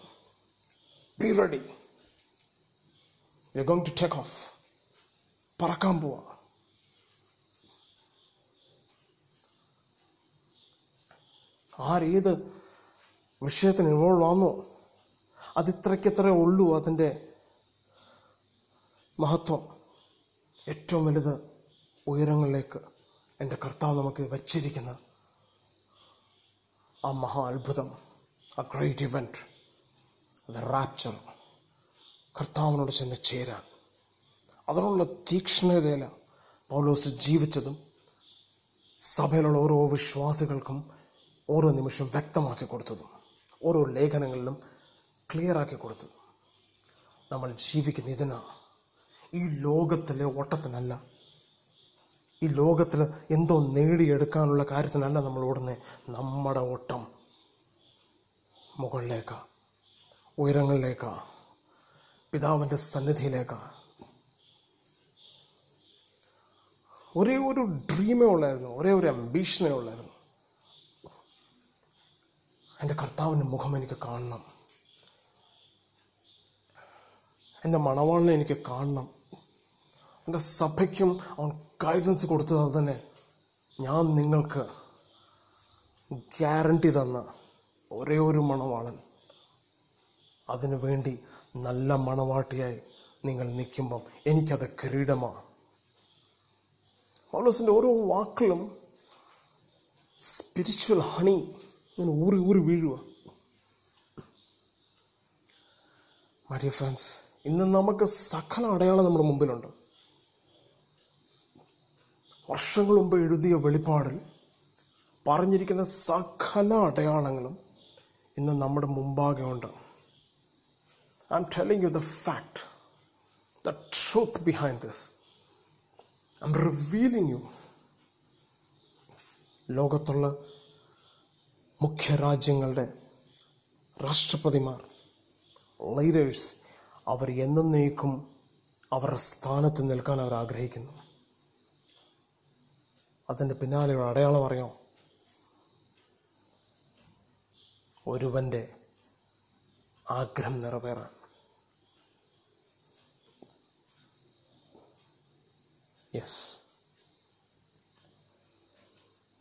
be ready, we are going to take off, പറക്കാൻ പോവാ. ആരേത് വിഷയത്തിന് ഇൻവോൾവ് ആണോ അതിത്രയ്ക്കത്രേ ഉള്ളൂ അതിൻ്റെ മഹത്വം. ഏറ്റവും വലുത് ഉയരങ്ങളിലേക്ക് എൻ്റെ കർത്താവ് നമുക്ക് വച്ചിരിക്കുന്ന ആ മഹാ അത്ഭുതം, ആ ഗ്രേറ്റ് ഇവൻറ്റ്, അത് റാപ്ചർ, കർത്താവിനോട് ചെന്ന് ചേരാൻ അതിനുള്ള തീക്ഷ്ണതയില പൗലോസ് ജീവിച്ചതും സഭയിലുള്ള ഓരോ വിശ്വാസികൾക്കും ഓരോ നിമിഷം വ്യക്തമാക്കി കൊടുത്തതും ഓരോ ലേഖനങ്ങളിലും ക്ലിയറാക്കി കൊടുത്തതും. നമ്മൾ ജീവിക്കുന്ന ഇതിനാണ്, ഈ ലോകത്തിലെ ഓട്ടത്തിനല്ല, ഈ ലോകത്തിൽ എന്തോ നേടിയെടുക്കാനുള്ള കാര്യത്തിനല്ല നമ്മൾ ഓടുന്നത്. നമ്മുടെ ഓട്ടം മുകളിലേക്കാ, ഉയരങ്ങളിലേക്കാ, പിതാവിൻ്റെ സന്നിധിയിലേക്കാ. ഒരേ ഒരു ഡ്രീമേ ഉള്ളായിരുന്നു, ഒരേ ഒരു അംബീഷനേ ഉള്ളായിരുന്നു, എൻ്റെ കർത്താവിൻ്റെ മുഖം എനിക്ക് കാണണം, എൻ്റെ മണവാളിനെ എനിക്ക് കാണണം. എൻ്റെ സഭയ്ക്കും അവൻ ഗൈഡൻസ് കൊടുത്തത് അത് തന്നെ. ഞാൻ നിങ്ങൾക്ക് ഗ്യാരണ്ടി തന്ന ഒരേ ഒരു മണവാളൻ, അതിനു വേണ്ടി നല്ല മണവാട്ടിയായി നിങ്ങൾ നിൽക്കുമ്പം എനിക്കത് കിരീടമാണ്. പൗലോസിൻ്റെ ഓരോ വാക്കിലും സ്പിരിച്വൽ ഹണി ഇങ്ങനെ ഊറി ഊറി വീഴുക. മൈ ഡിയർ ഫ്രണ്ട്സ്, ഇന്ന് നമുക്ക് സകല അടയാളം നമ്മുടെ മുമ്പിലുണ്ട്. വർഷങ്ങൾ മുമ്പ് എഴുതിയ വെളിപ്പാടിൽ പറഞ്ഞിരിക്കുന്ന സകല അടയാളങ്ങളും ഇന്ന് നമ്മുടെ മുമ്പാകെ ഉണ്ട്. I M telling you the fact, the truth behind this. I'm revealing you. ലോകത്തുള്ള മുഖ്യ രാജ്യങ്ങളുടെ രാഷ്ട്രപതിമാർ, ലീഡേഴ്സ്, അവർ എന്നേക്കും അവരുടെ സ്ഥാനത്ത് നിൽക്കാൻ അവർ ആഗ്രഹിക്കുന്നു. അതിൻ്റെ പിന്നാലെ ഒരു അടയാളം അറിയോ? ഒരുവൻ്റെ ആഗ്രഹം നിറവേറാൻ. യെസ്,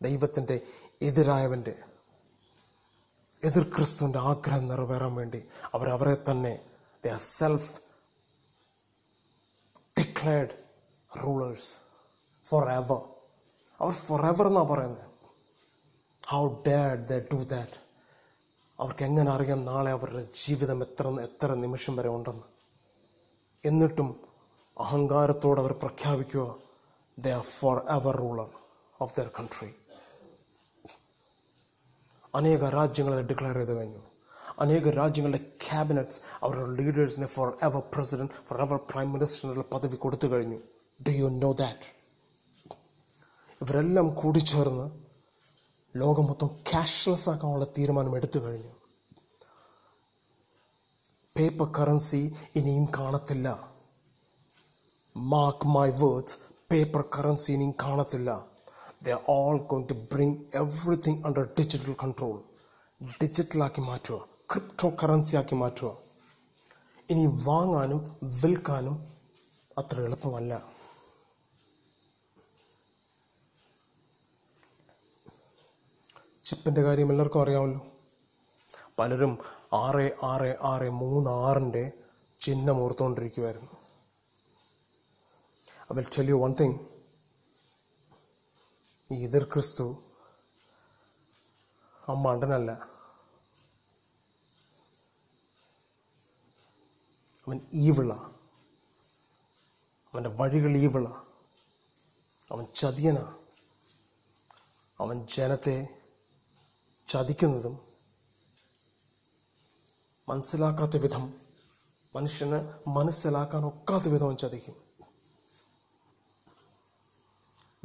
ദൈവത്തിൻ്റെ എതിരായവൻ്റെ, എതിർ ക്രിസ്തുവിൻ്റെ ആഗ്രഹം നിറവേറാൻ വേണ്ടി അവരവരെ തന്നെ, they are self-declared rulers forever. Our forever എന്നാണ് പറയുന്നത്. How dared they do that? അവർക്ക് എങ്ങനെ അറിയാം നാളെ അവരുടെ ജീവിതം എത്ര നിമിഷം വരെ ഉണ്ടെന്ന്? എന്നിട്ടും അഹങ്കാരത്തോടെ അവർ പ്രഖ്യാപിക്കുക, they are forever ruler of their country. അനേക രാജ്യങ്ങൾ ഡിക്ലെയർ ചെയ്ത് കഴിഞ്ഞു. അനേക രാജ്യങ്ങളുടെ ക്യാബിനറ്റ്സ് അവരുടെ ലീഡേഴ്സിനെ for ever president, for ever prime മിനിസ്റ്ററിനുള്ള പദവി കൊടുത്തു കഴിഞ്ഞു. Do you know that? ഇവരെല്ലാം കൂടിച്ചേർന്ന് ലോകം മൊത്തം ക്യാഷ്ലെസ് ആക്കാനുള്ള തീരുമാനം എടുത്തു കഴിഞ്ഞു. പേപ്പർ കറൻസി ഇനിയും കാണത്തില്ല. Mark my words, paper currency ഇനിയും കാണത്തില്ല. They are all going to bring everything under digital control. ഡിജിറ്റലാക്കി മാറ്റുക, ക്രിപ്റ്റോ കറൻസി ആക്കി മാറ്റുക. ഇനി വാങ്ങാനും വിൽക്കാനും അത്ര എളുപ്പമല്ല. ചിപ്പിൻ്റെ കാര്യം എല്ലാവർക്കും അറിയാമല്ലോ. പലരും 66663 ചിഹ്നം ഓർത്തുകൊണ്ടിരിക്കുമായിരുന്നു. I will tell you one thing. Either ക്രിസ്തു അമ്മണ്ടനല്ല. അവൻ ഈവിള, അവൻ്റെ വഴികൾ ഈവിള, അവൻ ചതിയന. അവൻ ജനത്തെ ചതിക്കുന്നതും മനസ്സിലാക്കാത്ത വിധം, മനുഷ്യന് മനസ്സിലാക്കാനൊക്കാത്ത വിധം അവൻ ചതിക്കും.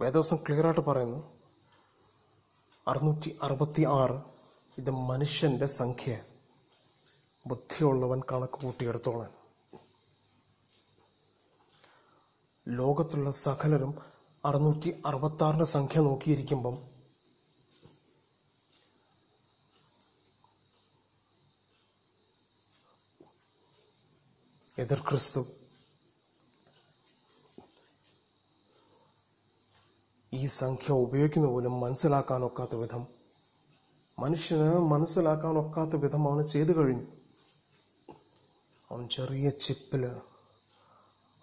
വേദവസം ക്ലിയറായിട്ട് പറയുന്നു, 666 ഇത് മനുഷ്യൻ്റെ സംഖ്യ. ബുദ്ധിയുള്ളവൻ കണക്ക് കൂട്ടിയെടുത്തോളാൻ. ലോകത്തുള്ള സകലരും 666 സംഖ്യ നോക്കിയിരിക്കുമ്പം എതിർ ക്രിസ്തു ഈ സംഖ്യ ഉപയോഗിക്കുന്ന പോലും മനസ്സിലാക്കാനൊക്കാത്ത വിധം, മനുഷ്യന് മനസ്സിലാക്കാനൊക്കാത്ത വിധം അവന് ചെയ്തു കഴിഞ്ഞു. അവൻ ചെറിയ ചിപ്പിൽ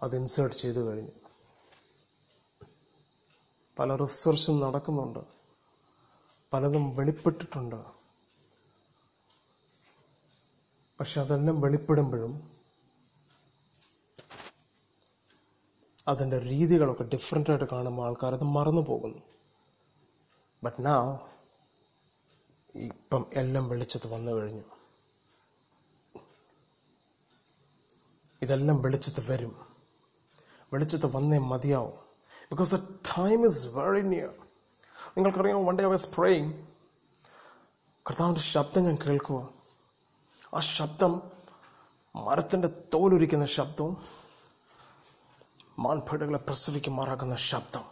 അത് ഇൻസേർട്ട് ചെയ്തു കഴിഞ്ഞു. പല റിസർച്ചും നടക്കുന്നുണ്ട്, പലതും വെളിപ്പെട്ടിട്ടുണ്ട്. പക്ഷെ അതെല്ലാം വെളിപ്പെടുമ്പോഴും അതിൻ്റെ രീതികളൊക്കെ ഡിഫറെൻ്റായിട്ട് കാണുമ്പോൾ ആൾക്കാരത് മറന്നു പോകുന്നു. ബട്ട് നാവ് ഇപ്പം എല്ലാം വെളിച്ചത്ത് വന്നു കഴിഞ്ഞു. ഇതെല്ലാം വെളിച്ചത്ത് വരും, വെളിച്ചത്ത് വന്നേ മതിയാവും. Because the time is very near. നിങ്ങൾക്കറിയാം, one day I was praying. കർത്താവിൻ്റെ ശബ്ദം ഞാൻ കേൾക്കുക. ആ ശബ്ദം മരത്തിൻ്റെ തോലൊരിക്കുന്ന ശബ്ദവും മാൻപേടുകളെ പ്രസവിക്കുമാറാക്കുന്ന ശബ്ദം,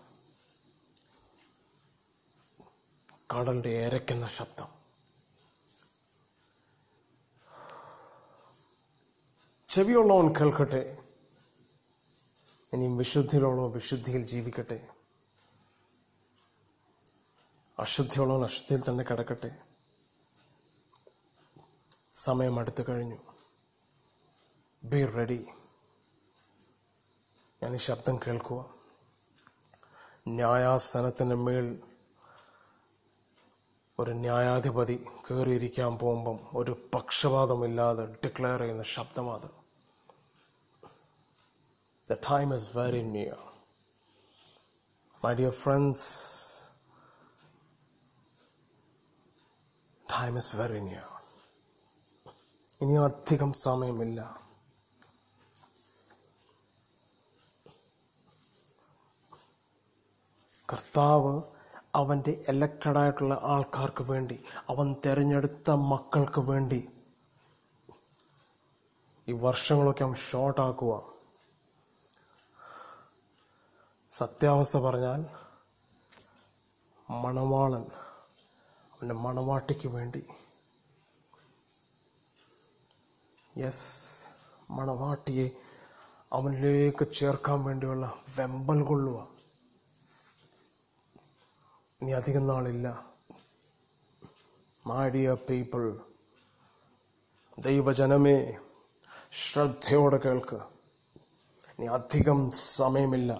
കടലിൻ്റെ ഏരയ്ക്കുന്ന ശബ്ദം, ചെവിയുള്ളവൻ കേൾക്കട്ടെ. ഇനിയും വിശുദ്ധിയിലുള്ളവൻ വിശുദ്ധിയിൽ ജീവിക്കട്ടെ, അശുദ്ധിയുള്ളവൻ അശുദ്ധിയിൽ തന്നെ കിടക്കട്ടെ. സമയം അടുത്തു കഴിഞ്ഞു. Be ready. ഞാൻ ഈ ശബ്ദം കേൾക്കുക. ന്യായാസനത്തിൻ്റെ മേൽ ഒരു ന്യായാധിപതി കയറിയിരിക്കാൻ പോകുമ്പം ഒരു പക്ഷപാതമില്ലാതെ ഡിക്ലെയർ ചെയ്യുന്ന ശബ്ദമാണ്. The time is very near. My dear friends, time is very near. ഇനി അധികം സമയമില്ല. കർത്താവ് അവൻ്റെ എലക്റ്റഡായിട്ടുള്ള ആൾക്കാർക്ക് വേണ്ടി, അവൻ തിരഞ്ഞെടുത്ത മക്കൾക്ക് വേണ്ടി ഈ വർഷങ്ങളൊക്കെ അവൻ ഷോർട്ടാക്കുക. സത്യാവസ്ഥ പറഞ്ഞാൽ, മണവാളൻ അവൻ്റെ മണവാട്ടിക്ക് വേണ്ടി, യെസ്, മണവാട്ടിയെ അവനിലേക്ക് ചേർക്കാൻ വേണ്ടിയുള്ള വെമ്പൽ കൊള്ളുക. ഇനി അധികം നാളില്ല. മൈ ഡിയർ പീപ്പിൾ, ദൈവജനമേ, ശ്രദ്ധയോടെ കേൾക്കുക. ഇനി അധികം സമയമില്ല.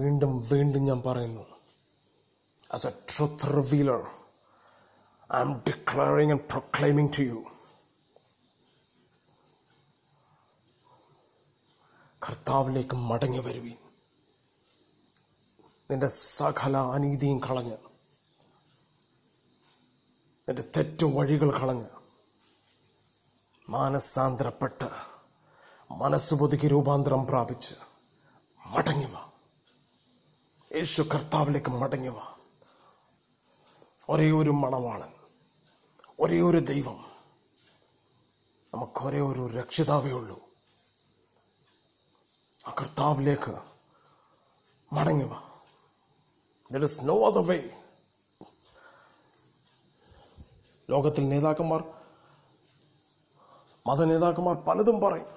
വീണ്ടും വീണ്ടും ഞാൻ പറയുന്നു, as a truth revealer, I am declaring and proclaiming to you, കർത്താവിലേക്ക് മടങ്ങി വരുവീൻ. നിന്റെ സകല അനീതിയും കളഞ്ഞ്, നിന്റെ തെറ്റു വഴികൾ കളഞ്ഞ്, മാനസാന്തരപ്പെട്ട് മനസ്സ് പുതുക്കി രൂപാന്തരം പ്രാപിച്ച് മടങ്ങിവ, യേശു കർത്താവിലേക്ക് മടങ്ങിവ. ഒരേ ഒരു മണവാളൻ, ഒരേ ഒരു ദൈവം, നമുക്കൊരേ ഒരു രക്ഷിതാവേ ഉള്ളൂ. ആ കർത്താവിലേക്ക് മടങ്ങിവ. There is no other way. ലോകത്തിൽ മത നേതാക്കന്മാർ പലതും പറയും,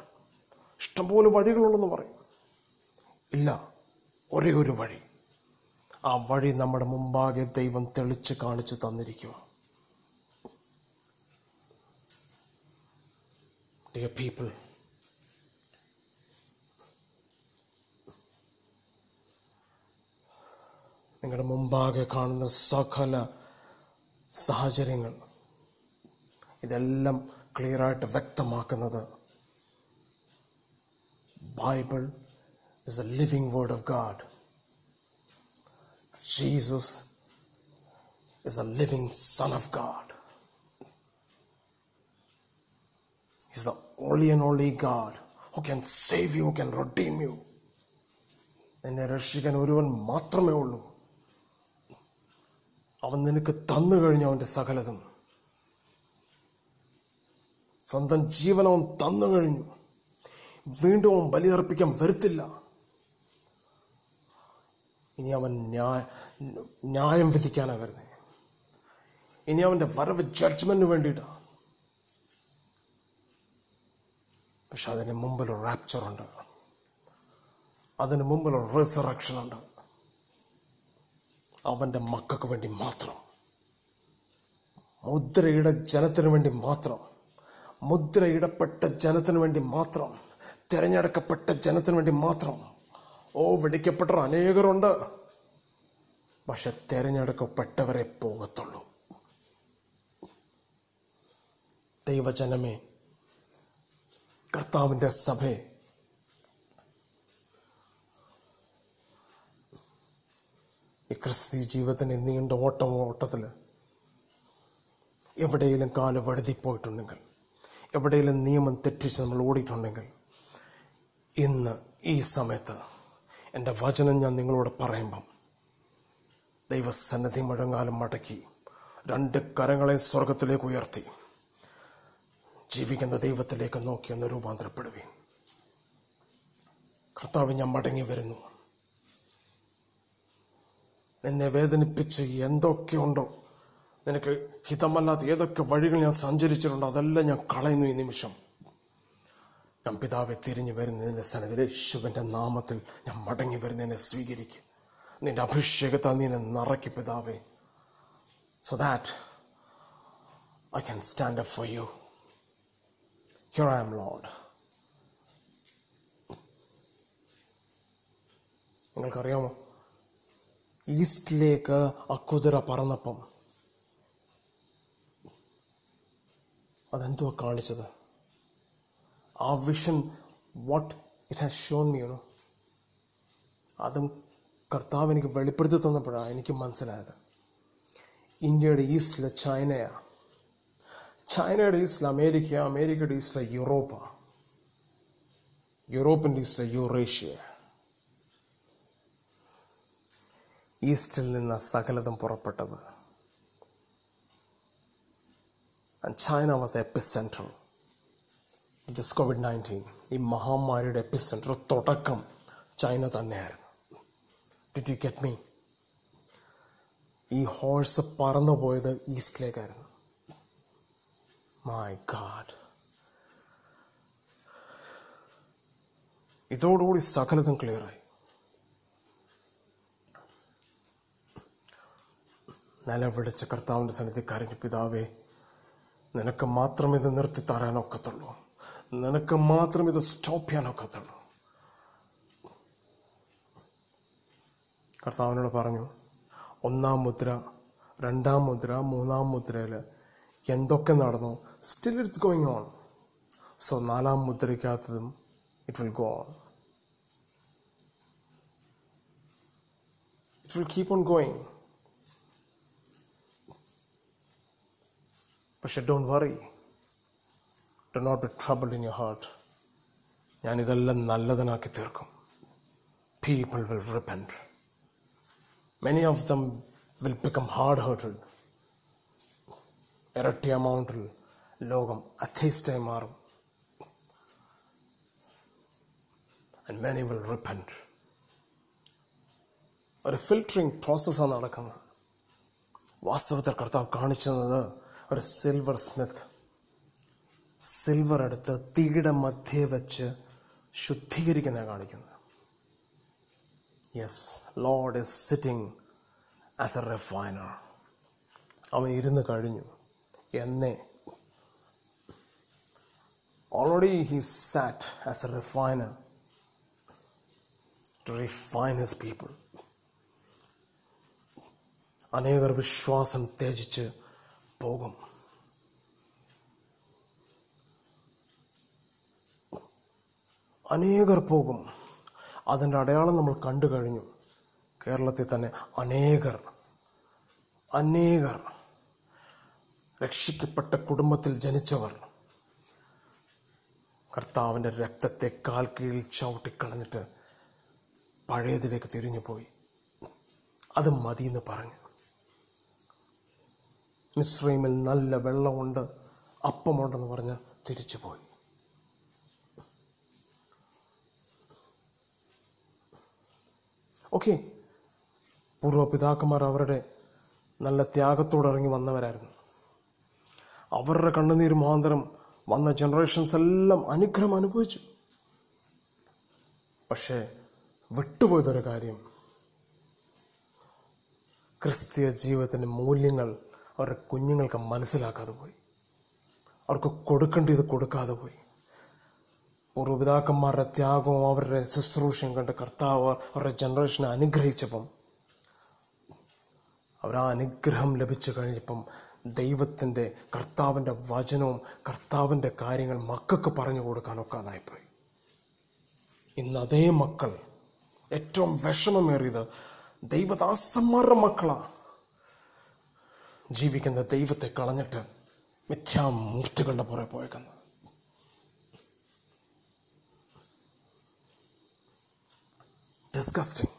ഇഷ്ടംപോലെ വഴികളുണ്ടെന്ന് പറയും. ഇല്ല, ഒരേ ഒരു വഴി. ആ വഴി നമ്മുടെ മുമ്പാകെ ദൈവം തെളിച്ച് കാണിച്ച് തന്നിരിക്കുക. Dear people, നിങ്ങളുടെ മുമ്പാകെ കാണുന്ന സകല സാഹചര്യങ്ങൾ ഇതെല്ലാം ക്ലിയറായിട്ട് വ്യക്തമാക്കുന്നത് Bible is a living word of God. Jesus is a living son of God. He's the only and only God who can save you, who can redeem you. നിന്നെ രക്ഷിക്കാൻ ഒരുവൻ മാത്രമേ ഉള്ളൂ. അവൻ നിനക്ക് തന്നു കഴിഞ്ഞു അവൻ്റെ സകലതും. സ്വന്തം ജീവൻ അവൻ തന്നു കഴിഞ്ഞു. വീണ്ടും അവൻ ബലിയർപ്പിക്കാൻ വരത്തില്ല. ഇനി അവൻ ന്യായം വിധിക്കാനാണ് വരുന്നത്. ഇനി അവൻ്റെ വരവ് ജഡ്ജ്മെന്റിന് വേണ്ടിയിട്ടാണ്. പക്ഷെ അതിന് മുമ്പിൽ ഒരു റാപ്ചറുണ്ട്, അതിന് മുമ്പിൽ ഒരു റിസറക്ഷൻ ഉണ്ട്, അവൻ്റെ മക്കൾക്ക് വേണ്ടി മാത്രം, മുദ്രയിട ജനത്തിന് വേണ്ടി മാത്രം, മുദ്രയിടപ്പെട്ട ജനത്തിന് വേണ്ടി മാത്രം, തിരഞ്ഞെടുക്കപ്പെട്ട ജനത്തിന് വേണ്ടി മാത്രം. വിളിക്കപ്പെട്ട അനേകരുണ്ട്, പക്ഷെ തിരഞ്ഞെടുക്കപ്പെട്ടവരെ പോകത്തുള്ളൂ. ദൈവജനമേ, കർത്താവിൻ്റെ സഭയെ, ഈ ക്രിസ്തീയ ജീവിതത്തിൻ്റെ നീണ്ട ഓട്ടത്തിൽ എവിടെയെങ്കിലും കാല് വഴുതിപ്പോയിട്ടുണ്ടെങ്കിൽ, എവിടെയെങ്കിലും നിയമം തെറ്റിച്ച് നമ്മൾ ഓടിയിട്ടുണ്ടെങ്കിൽ, ഇന്ന് ഈ സമയത്ത് എൻ്റെ വചനം ഞാൻ നിങ്ങളോട് പറയുമ്പം ദൈവസന്നിധി മുഴങ്ങാലും മടക്കി രണ്ട് കരങ്ങളെ സ്വർഗത്തിലേക്ക് ഉയർത്തി ജീവിക്കുന്ന ദൈവത്തിലേക്ക് നോക്കി ഒന്ന് രൂപാന്തരപ്പെടുവീൻ. കർത്താവ്, ഞാൻ മടങ്ങി വരുന്നു. എന്നെ വേദനിപ്പിച്ച് എന്തൊക്കെയുണ്ടോ, നിനക്ക് ഹിതമല്ലാത്ത ഏതൊക്കെ വഴികൾ ഞാൻ സഞ്ചരിച്ചിട്ടുണ്ടോ അതെല്ലാം ഞാൻ കളയുന്നു. ഈ നിമിഷം ഞാൻ പിതാവെ തിരിഞ്ഞു വരുന്നതിൻ്റെ സന്നിധിയിൽ യേശുവിൻ്റെ നാമത്തിൽ ഞാൻ മടങ്ങി വരുന്നതിനെ സ്വീകരിക്കും. നിൻ്റെ അഭിഷേകത്താൽ നീ എന്നെ നിറയ്ക്ക് പിതാവേ, so that I can stand up for you. Here I am, Lord. നിങ്ങൾക്കറിയാമോ, ഈസ്റ്റിലേക്ക് ആ കുതിര പറന്നപ്പം അതെന്തുവാ കാണിച്ചത്? ആ vision, what it has shown me, you know, അതും കർത്താവ് എനിക്ക് വെളിപ്പെടുത്തി തന്നപ്പോഴാണ് എനിക്ക് മനസ്സിലായത്. ഇന്ത്യയുടെ ഈസ്റ്റിലെ ചൈനയാണ്, ചൈനയുടെ ഈസ്റ്റിലെ അമേരിക്ക, അമേരിക്കയുടെ ഈസ്റ്റിലെ യൂറോപ്പാണ്, യൂറോപ്പിൻ്റെ ഈസ്റ്റിലെ യൂറേഷ്യ. ഈസ്റ്റിൽ നിന്ന് സകലതും പുറപ്പെട്ടത്. And China was the epicenter of this COVID-19. ഈ മഹാമാരിയുടെ എപ്പിസെൻറ്റർ തുടക്കം ചൈന തന്നെയായിരുന്നു. Did you get me? ഈ ഹോഴ്സ് പറന്നുപോയത് ഈസ്റ്റിലേക്കായിരുന്നു. My God. ഇതോടുകൂടി സകലതും ക്ലിയറായി. നിലവിളിച്ച കർത്താവിൻ്റെ സന്നിധി കരഞ്ഞു, പിതാവേ, നിനക്ക് മാത്രം ഇത് നിർത്തി തരാനൊക്കത്തുള്ളൂ, നിനക്ക് മാത്രം ഇത് സ്റ്റോപ്പ് ചെയ്യാനൊക്കത്തുള്ളൂ. കർത്താവിനോട് പറഞ്ഞു, 1-ാം മുദ്ര, 2-ാം മുദ്ര, 3-ാം മുദ്രയിൽ എന്തൊക്കെ നടന്നു, still it's going on. So 4-ാം മുദ്രയ്ക്കകത്തതും it will go on, it will keep on going. പക്ഷെ don't worry, do not be troubled in your heart. ഞാനിതെല്ലാം നല്ലതിനാക്കി തീർക്കും. People will repent. Many of them will become hard-hearted. ഇരട്ടി എമൗണ്ടിൽ ലോകം അഥീസ്റ്റായി മാറും. And many will repent. ഒരു filtering പ്രോസസ്സാണ് നടക്കുന്നത്. വാസ്തവത്തിൽ കർത്താവ് കാണിച്ചത് ഒരു സിൽവർ സ്മിത്ത് സിൽവർ എടുത്ത് തീയുടെ മധ്യേ വെച്ച് ശുദ്ധീകരിക്കുന്ന കാണിക്കുന്നത്. Yes, Lord is sitting as a refiner. അവൻ ഇരുന്ന് കഴിഞ്ഞു. എന്നെ already he sat as a refiner to refine his people. അനേകർ വിശ്വാസം ത്യജിച്ച് പോകും. അനേകർ പോകും. അതിൻ്റെ അടയാളം നമ്മൾ കണ്ടു കഴിഞ്ഞു. കേരളത്തിൽ തന്നെ അനേകർ രക്ഷിക്കപ്പെട്ട കുടുംബത്തിൽ ജനിച്ചവർ കർത്താവിൻ്റെ രക്തത്തെ കാൽ കീഴിൽ ചവിട്ടിക്കളഞ്ഞിട്ട് പഴയതിലേക്ക് തിരിഞ്ഞു പോയി. അത് മതിയെന്ന് പറഞ്ഞു. മിസ്രൈമിൽ നല്ല വെള്ളമുണ്ട്, അപ്പമുണ്ടെന്ന് പറഞ്ഞ് തിരിച്ചുപോയി. ഓക്കെ, പൂർവ്വപിതാക്കന്മാർ അവരുടെ നല്ല ത്യാഗത്തോടെ ഇറങ്ങി വന്നവരായിരുന്നു. അവരുടെ കണ്ണുനീർ മുഖാന്തരം വന്ന ജനറേഷൻസ് എല്ലാം അനുഗ്രഹം അനുഭവിച്ചു. പക്ഷേ വിട്ടുപോയതൊരു കാര്യം, ക്രിസ്തീയ ജീവിതത്തിൻ്റെ മൂല്യങ്ങൾ അവരുടെ കുഞ്ഞുങ്ങൾക്ക് മനസ്സിലാക്കാതെ പോയി. അവർക്ക് കൊടുക്കേണ്ടത് കൊടുക്കാതെ പോയി. പൂർവ്വപിതാക്കന്മാരുടെ ത്യാഗവും അവരുടെ ശുശ്രൂഷയും കണ്ട് കർത്താവ് അവരുടെ ജനറേഷനെ അനുഗ്രഹിച്ചപ്പം, അവരാ അനുഗ്രഹം ലഭിച്ചു കഴിഞ്ഞപ്പം ദൈവത്തിൻ്റെ കർത്താവിൻ്റെ വചനവും കർത്താവിൻ്റെ കാര്യങ്ങൾ മക്കൾക്ക് പറഞ്ഞു കൊടുക്കാനൊക്കാതായിപ്പോയി. ഇന്ന് അതേ മക്കൾ ഏറ്റവും വിഷമമേറിയത് ദൈവദാസന്മാരുടെ മക്കളാണ് ജീവിക്കുന്ന, ദൈവത്തെ കളഞ്ഞിട്ട് മിഥ്യാമൂർത്തികളുടെ പുറകെ പോയേക്കുന്നത്. ഡിസ്കസ്റ്റിംഗ്.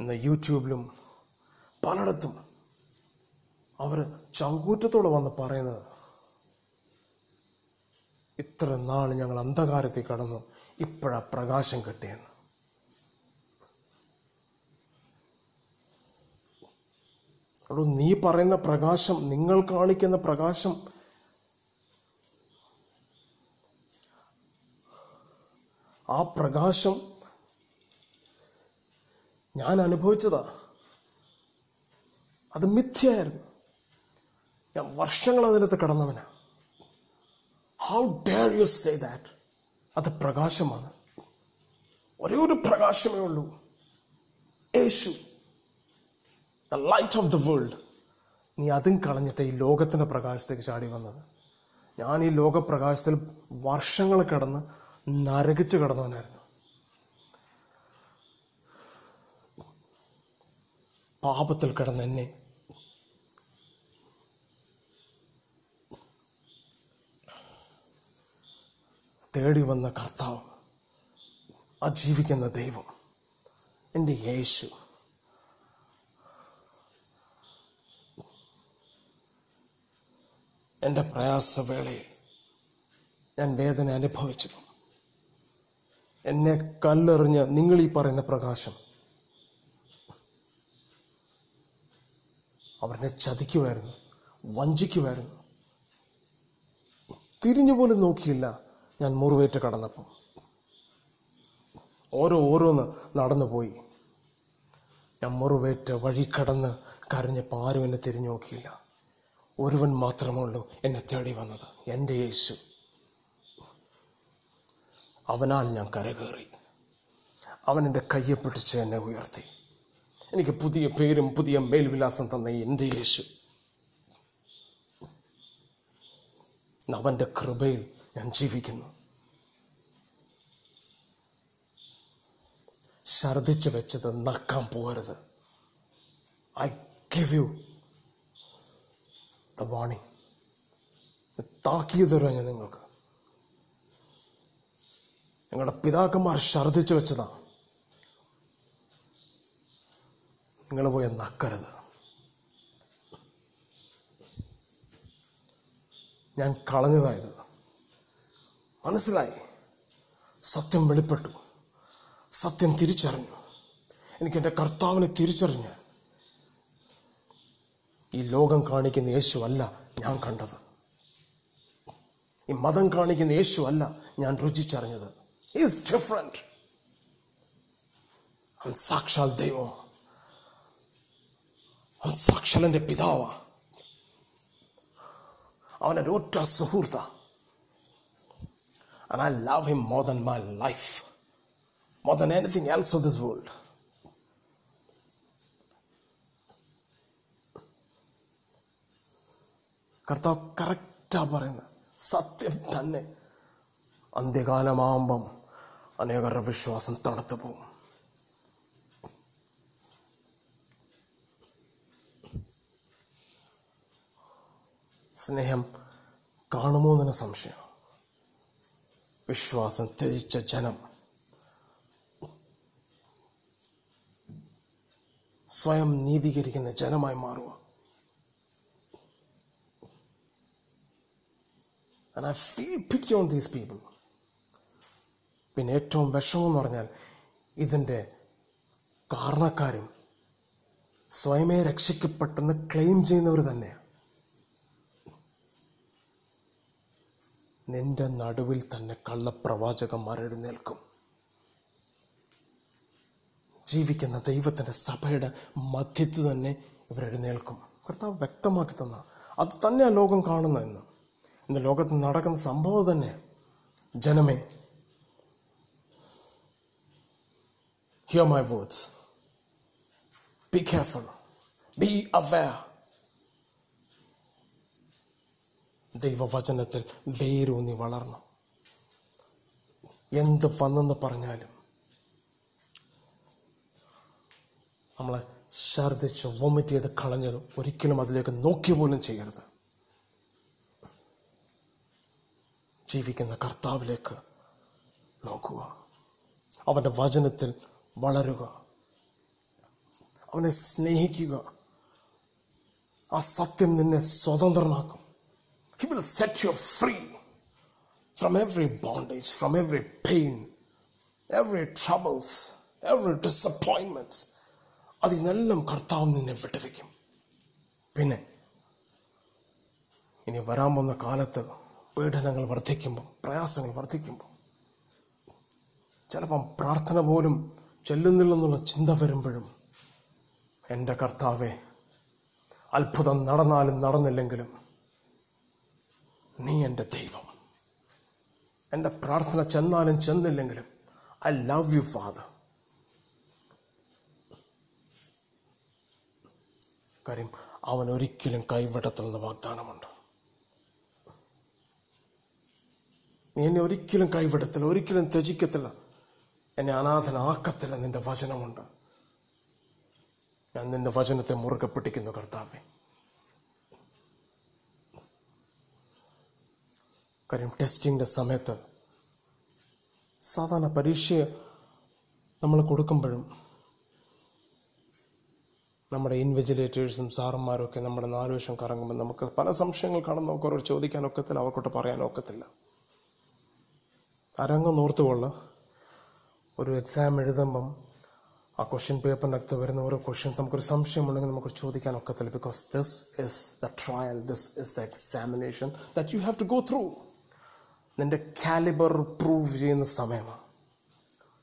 ഇന്ന് യൂട്യൂബിലും പലയിടത്തും അവർ ചങ്കൂറ്റത്തോടെ വന്ന് പറയുന്നത്, ഇത്ര നാൾ ഞങ്ങൾ അന്ധകാരത്തിൽ കടന്നു, ഇപ്പോഴാ പ്രകാശം കിട്ടിയെന്ന്. അവിടെ നീ പറയുന്ന പ്രകാശം, നിങ്ങൾ കാണിക്കുന്ന പ്രകാശം ആ പ്രകാശം ഞാൻ അനുഭവിച്ചതാ. അത് മിഥ്യയായിരുന്നു. ഞാൻ വർഷങ്ങൾ അതിനകത്ത് കടന്നവനാ. How dare you say that? അത് പ്രകാശമാണ്. ഒരേ ഒരു പ്രകാശമേ ഉള്ളൂ, യേശു, the light of the world. നീ അതും കളഞ്ഞിട്ട് ഈ ലോകത്തിൻ്റെ പ്രകാശത്തേക്ക് ചാടി വന്നത്. ഞാൻ ഈ ലോകപ്രകാശത്തിൽ വർഷങ്ങൾ കിടന്ന് നരകിച്ച് കിടന്നവനായിരുന്നു. പാപത്തിൽ കിടന്ന് എന്നെ തേടി വന്ന കർത്താവ്, ആ ജീവിക്കുന്ന ദൈവം, എൻ്റെ യേശു, എൻ്റെ പ്രയാസവേളയിൽ ഞാൻ വേദന അനുഭവിച്ചു. എന്നെ കല്ലെറിഞ്ഞ് നിങ്ങളീ പറയുന്ന പ്രകാശം അവരെന്നെ ചതിക്കുമായിരുന്നു, വഞ്ചിക്കുമായിരുന്നു. തിരിഞ്ഞുപോലും നോക്കിയില്ല ഞാൻ മുറിവേറ്റ് കടന്നപ്പം. ഓരോന്ന് നടന്നുപോയി. ഞാൻ മുറിവേറ്റ് വഴി കടന്ന് കരഞ്ഞപ്പോൾ ആരും എന്നെ തിരിഞ്ഞു നോക്കിയില്ല. ഒരുവൻ മാത്രമേ ഉള്ളൂ എന്നെ തേടി വന്നത്, എൻ്റെ യേശു. അവനാൽ ഞാൻ കരകയറി. അവൻ എൻ്റെ കയ്യെ പിടിച്ച് എന്നെ ഉയർത്തി. എനിക്ക് പുതിയ പേരും പുതിയ മേൽവിലാസം തന്ന എൻ്റെ യേശു, അവൻ്റെ കൃപയിൽ ഞാൻ ജീവിക്കുന്നു. ഛർദിച്ചു വെച്ചത് നക്കാൻ പോകരുത്. I give you the warning. താക്കീത് തരുവാ ഞാൻ നിങ്ങൾക്ക്. ഞങ്ങളുടെ പിതാക്കന്മാർ ഛർദ്ദിച്ചു വെച്ചതാ, നിങ്ങൾ പോയി നക്കരുത്. ഞാൻ കളഞ്ഞതായത് മനസ്സിലായി, സത്യം വെളിപ്പെട്ടു, സത്യം തിരിച്ചറിഞ്ഞു, എനിക്ക് എൻ്റെ കർത്താവിനെ തിരിച്ചറിഞ്ഞു. ഈ ലോകം കാണിക്കുന്ന യേശു അല്ല ഞാൻ കണ്ടത്, ഈ മതം കാണിക്കുന്ന യേശു അല്ല ഞാൻ രുചിച്ചറിഞ്ഞത്. Is different. അവൻ സാക്ഷാൽ ദൈവം, അവൻ സാക്ഷാൽ എൻ്റെ പിതാവാ, അവൻ എൻ്റെ ഒറ്റ സുഹൃത്താ. And I love him more than my life, more than anything else of this world. കർത്താവ് കറക്റ്റാ പറയുന്ന സത്യം തന്നെ. അന്ത്യകാലമാകുമ്പം അനേകരുടെ വിശ്വാസം തണുത്തു പോകും. സ്നേഹം കാണുമോ എന്ന സംശയം. വിശ്വാസം ത്യജിച്ച ജനം സ്വയം നീതീകരിക്കുന്ന ജനമായി മാറുക. And I feel pity on these people. പിന്നെ ഏറ്റവും വിഷമെന്ന് പറഞ്ഞാൽ ഇതിൻ്റെ കാരണക്കാരും സ്വയമേ രക്ഷിക്കപ്പെട്ടെന്ന് ക്ലെയിം ചെയ്യുന്നവർ തന്നെയാണ്. നിന്റെ നടുവിൽ തന്നെ കള്ളപ്രവാചകന്മാർ എഴുന്നേൽക്കും. ജീവിക്കുന്ന ദൈവത്തിൻ്റെ സഭയുടെ മധ്യത്ത് തന്നെ ഇവരെഴുന്നേൽക്കും. കർത്താവ് വ്യക്തമാക്കി തന്ന അത് തന്നെയാണ് ലോകം കാണുന്നതെന്ന്. ഇന്ന് ലോകത്ത് നടക്കുന്ന സംഭവം തന്നെ. ജനമേ, hear my words, be careful, be aware. ദൈവവചനത്തിൽ വേരൂന്നി വളർന്നു. എന്ത് വന്നെന്ന് പറഞ്ഞാലും നമ്മളെ ഛർദ്ദിച്ച് വൊമിറ്റ് ചെയ്ത് കളഞ്ഞത് ഒരിക്കലും അതിലേക്ക് നോക്കി പോലും ചെയ്യരുത്. ജീവിക്കുന്ന കർത്താവിലേക്ക് നോക്കുക, അവൻ്റെ വചനത്തിൽ വളരുക, അവനെ സ്നേഹിക്കുക. ആ സത്യം നിന്നെ സ്വതന്ത്രനാക്കും. He will set you free from every bondage, from every pain, every troubles, every disappointments. അതിനെല്ലാം കർത്താവ് നിന്നെ വിടുവിക്കും. പിന്നെ ഇനി വരാൻ പോകുന്ന കാലത്ത് പീഡനങ്ങൾ വർദ്ധിക്കുമ്പോൾ, പ്രയാസങ്ങൾ വർദ്ധിക്കുമ്പോൾ, ചിലപ്പം പ്രാർത്ഥന പോലും ചെല്ലുന്നില്ലെന്നുള്ള ചിന്ത വരുമ്പോഴും എൻ്റെ കർത്താവെ, അത്ഭുതം നടന്നാലും നടന്നില്ലെങ്കിലും നീ എൻ്റെ ദൈവം, എൻ്റെ പ്രാർത്ഥന ചെന്നാലും ചെന്നില്ലെങ്കിലും ഐ ലവ് യു ഫാദർ. കാര്യം അവൻ ഒരിക്കലും കൈവിടത്തില്ലെന്ന് വാഗ്ദാനമുണ്ട്. നീ എന്നെ ഒരിക്കലും കൈവിടത്തില്ല, ഒരിക്കലും ത്യജിക്കത്തില്ല, എന്നെ അനാഥനാക്കത്തില്ല. നിന്റെ വചനമുണ്ട്. ഞാൻ നിന്റെ വചനത്തെ മുറുകെ പിടിക്കുന്നു കർത്താവെ. കാര്യം ടെസ്റ്റിൻ്റെ സമയത്ത് സാധാരണ പരീക്ഷ നമ്മൾ കൊടുക്കുമ്പോഴും നമ്മുടെ ഇൻവിജിലേറ്റേഴ്സും സാറന്മാരും ഒക്കെ നമ്മുടെ 4 വർഷം കറങ്ങുമ്പോൾ നമുക്ക് പല സംശയങ്ങൾ കാണുമ്പോൾ നമുക്ക് അവരോട് ചോദിക്കാനൊക്കത്തില്ല, അവർക്കോട്ട് പറയാനൊക്കത്തില്ല. അരങ്ങ് നോർത്തുകൊള്ള ഒരു എക്സാം എഴുതുമ്പം ആ ക്വസ്റ്റ്യൻ പേപ്പറിനകത്ത് വരുന്ന ഓരോ ക്വസ്റ്റ്യൻസ് നമുക്കൊരു സംശയമുണ്ടെങ്കിൽ നമുക്ക് ചോദിക്കാനൊക്കത്തില്ല. Because this is the trial, this is the examination that you have to go through. നിൻ്റെ കാലിബർ പ്രൂവ് ചെയ്യുന്ന സമയമാണ്.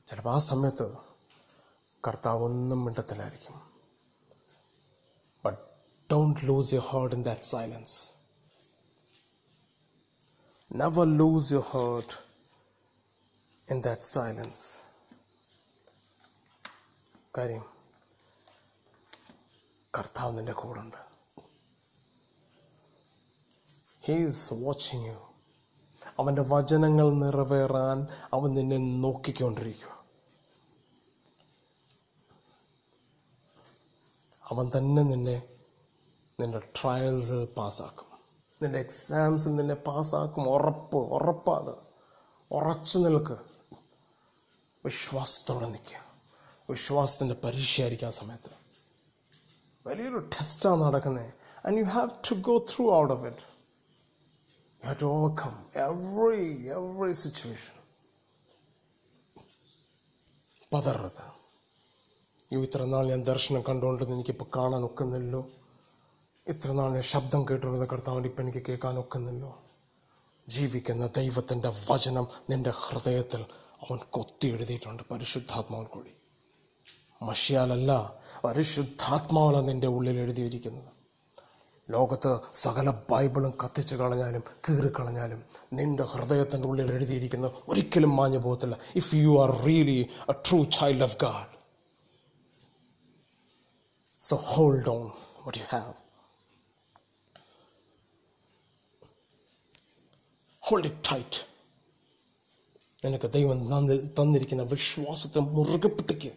ചിലപ്പോൾ ആ സമയത്ത് കർത്താവ് ഒന്നും മിണ്ടത്തില്ലായിരിക്കും. But don't lose your heart in that silence. Never lose your heart in that silence. കാര്യം കർത്താവ് നിൻ്റെ കൂടുണ്ട്. He is watching you. അവൻ്റെ വചനങ്ങൾ നിറവേറാൻ അവൻ നിന്നെ നോക്കിക്കൊണ്ടിരിക്കുക. അവൻ തന്നെ നിന്നെ നിൻ്റെ ട്രയൽസിൽ പാസ്സാക്കും, നിൻ്റെ എക്സാംസിൽ നിന്നെ പാസ്സാക്കും. ഉറപ്പ്, ഉറപ്പാണ്. ഉറച്ചു നിൽക്കുക. വിശ്വാസത്തോടെ നിൽക്കുക. വിശ്വാസത്തിൻ്റെ പരീക്ഷയായിരിക്കും ആ സമയത്ത്. വലിയൊരു ടെസ്റ്റാണ് നടക്കുന്നത്. And you have to go through out of it. You have to overcome every situation. പതറരുത്. ഈ ഇത്ര നാൾ ഞാൻ ദർശനം കണ്ടുകൊണ്ടിരുന്നു, എനിക്കിപ്പോൾ കാണാൻ ഒക്കുന്നില്ലോ. ഇത്ര നാൾ ഞാൻ ശബ്ദം കേട്ടുകൊണ്ടിരുന്ന കർത്താവിൻ്റെ ഇപ്പം എനിക്ക് കേൾക്കാൻ ഒക്കുന്നില്ലോ. ജീവിക്കുന്ന ദൈവത്തിൻ്റെ വചനം നിൻ്റെ ഹൃദയത്തിൽ അവൻ കൊത്തി എഴുതിയിട്ടുണ്ട് പരിശുദ്ധാത്മാവിൽ കൂടി. മഷിയാലല്ല, പരിശുദ്ധാത്മാവാണ് നിൻ്റെ ഉള്ളിൽ എഴുതിയിരിക്കുന്നത്. ലോകത്ത് സകല ബൈബിളും കത്തിച്ച് കളഞ്ഞാലും കീറിക്കളഞ്ഞാലും നിൻ്റെ ഹൃദയത്തിൻ്റെ ഉള്ളിൽ എഴുതിയിരിക്കുന്നത് ഒരിക്കലും മാഞ്ഞു പോകത്തില്ല. If you are really a true child of God. So hold on what you have. Hold it tight. നിനക്ക് ദൈവം തന്നിരിക്കുന്ന വിശ്വാസത്തെ മുറുകെ പിടിക്കുക.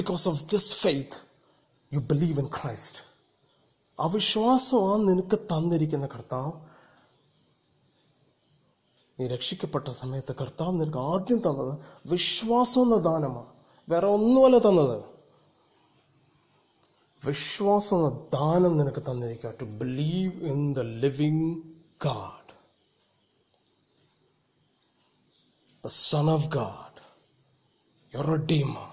Because of this faith, you believe in Christ. ആ വിശ്വാസമാണ് നിനക്ക് തന്നിരിക്കുന്ന കർത്താവ്. നീ രക്ഷിക്കപ്പെട്ട സമയത്ത് കർത്താവ് നിനക്ക് ആദ്യം തന്നത് വിശ്വാസം എന്ന ദാനമാണ്. വേറെ ഒന്നുമല്ല തന്നത്. വിശ്വാസം എന്ന ദാനം നിനക്ക് തന്നിരിക്കുക. To believe in the living God, the son of God, your redeemer,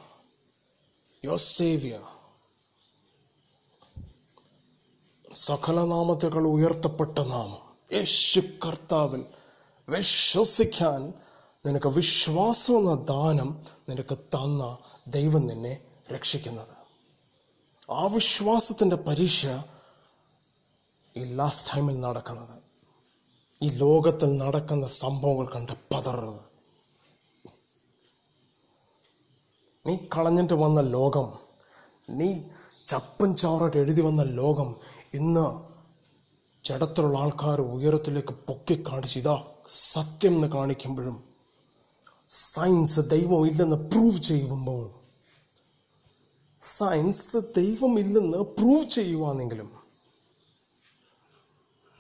your saviour, സകലനാമത്തേക്കാൾ ഉയർത്തപ്പെട്ട നാമം യേശു കർത്താവിൽ വിശ്വസിക്കാൻ നിനക്ക് വിശ്വാസം എന്ന ദാനം നിനക്ക് തന്ന ദൈവം നിന്നെ രക്ഷിക്കുന്നത്. ആ വിശ്വാസത്തിൻ്റെ പരീക്ഷ ഈ ലാസ്റ്റ് ടൈമിൽ നടക്കുന്നത്. ഈ ലോകത്തിൽ നടക്കുന്ന സംഭവങ്ങൾ കണ്ട് പതറരുത്. നീ കളഞ്ഞിട്ട് വന്ന ലോകം, നീ ചപ്പും ചാവറായിട്ട് എഴുതി വന്ന ലോകം ഇന്ന് ജഡത്തിലുള്ള ആൾക്കാർ ഉയരത്തിലേക്ക് പൊക്കി കാണിച്ച് ഇതാ സത്യം എന്ന് കാണിക്കുമ്പോഴും, സയൻസ് ദൈവം ഇല്ലെന്ന് പ്രൂവ് ചെയ്യുമ്പോഴും, സയൻസ് ദൈവമില്ലെന്ന് പ്രൂവ് ചെയ്യുവാണെങ്കിലും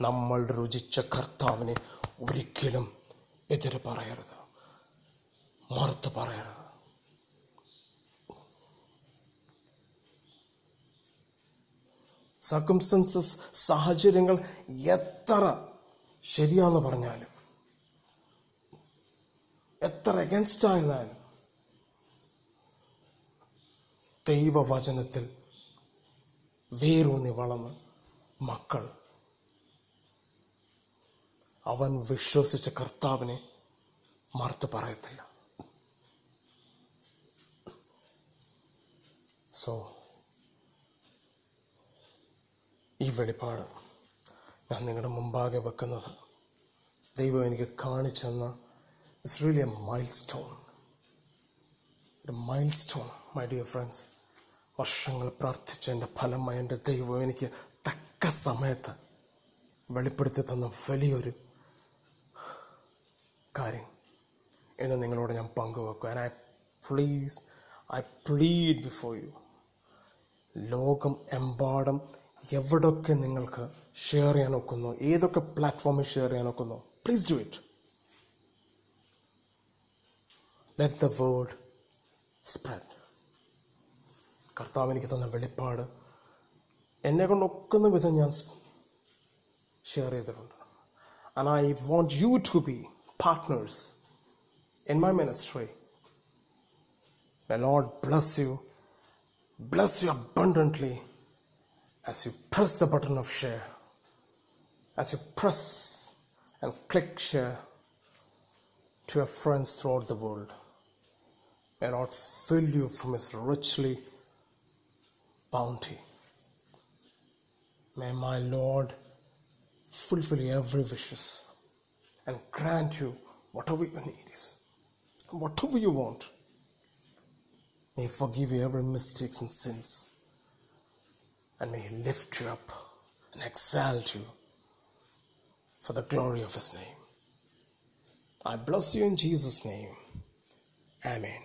നമ്മൾ രുചിച്ച കർത്താവിനെ ഒരിക്കലും എതിര് പറയരുത്, മറുത്ത് പറയരുത്. സർക്കംസ്റ്റൻസസ്, സാഹചര്യങ്ങൾ എത്ര ശരിയാന്ന് പറഞ്ഞാലും, എത്ര എഗൻസ്റ്റ് ആയതായാലും, ദൈവവചനത്തിൽ വേരൂന്നി വളർന്ന് മക്കൾ അവൻ വിശ്വസിച്ച കർത്താവിനെ മറുത്ത് പറയത്തില്ല. സോ ഈ വെളിപ്പാട് ഞാൻ നിങ്ങളുടെ മുമ്പാകെ വെക്കുന്നത് ദൈവം എനിക്ക് കാണിച്ചെന്ന it's really a milestone. ഒരു milestone my dear friends. വർഷങ്ങൾ പ്രാർത്ഥിച്ചതിൻ്റെ ഫലമായി എൻ്റെ ദൈവം എനിക്ക് തക്ക സമയത്ത് വെളിപ്പെടുത്തി തന്ന വലിയൊരു കാര്യം എന്ന് നിങ്ങളോട് ഞാൻ പങ്കുവെക്കും. And I plead before you. ലോകം എമ്പാടും എവിടൊക്കെ നിങ്ങൾക്ക് ഷെയർ ചെയ്യാൻ ഒക്കുന്നു, ഏതൊക്കെ പ്ലാറ്റ്ഫോമിൽ ഷെയർ ചെയ്യാൻ ഒക്കുന്നു, please do it. Let the world spread. കർത്താവ് എനിക്ക് തന്ന വെളിപ്പാട് എന്നെ കൊണ്ടൊക്കുന്ന വിധം ഞാൻ ഷെയർ ചെയ്തിട്ടുണ്ട്. And I want you to be partners in my ministry. The Lord bless you abundantly as you press the button of share, as you press and click share to your friends throughout the world. May Lord fill you from His richly bounty. May my Lord fulfill your every wishes and grant you whatever your need is, whatever you want, May He forgive you every mistakes and sins, and may He lift you up and exalt you for the glory of His name. I bless you in Jesus' name. Amen.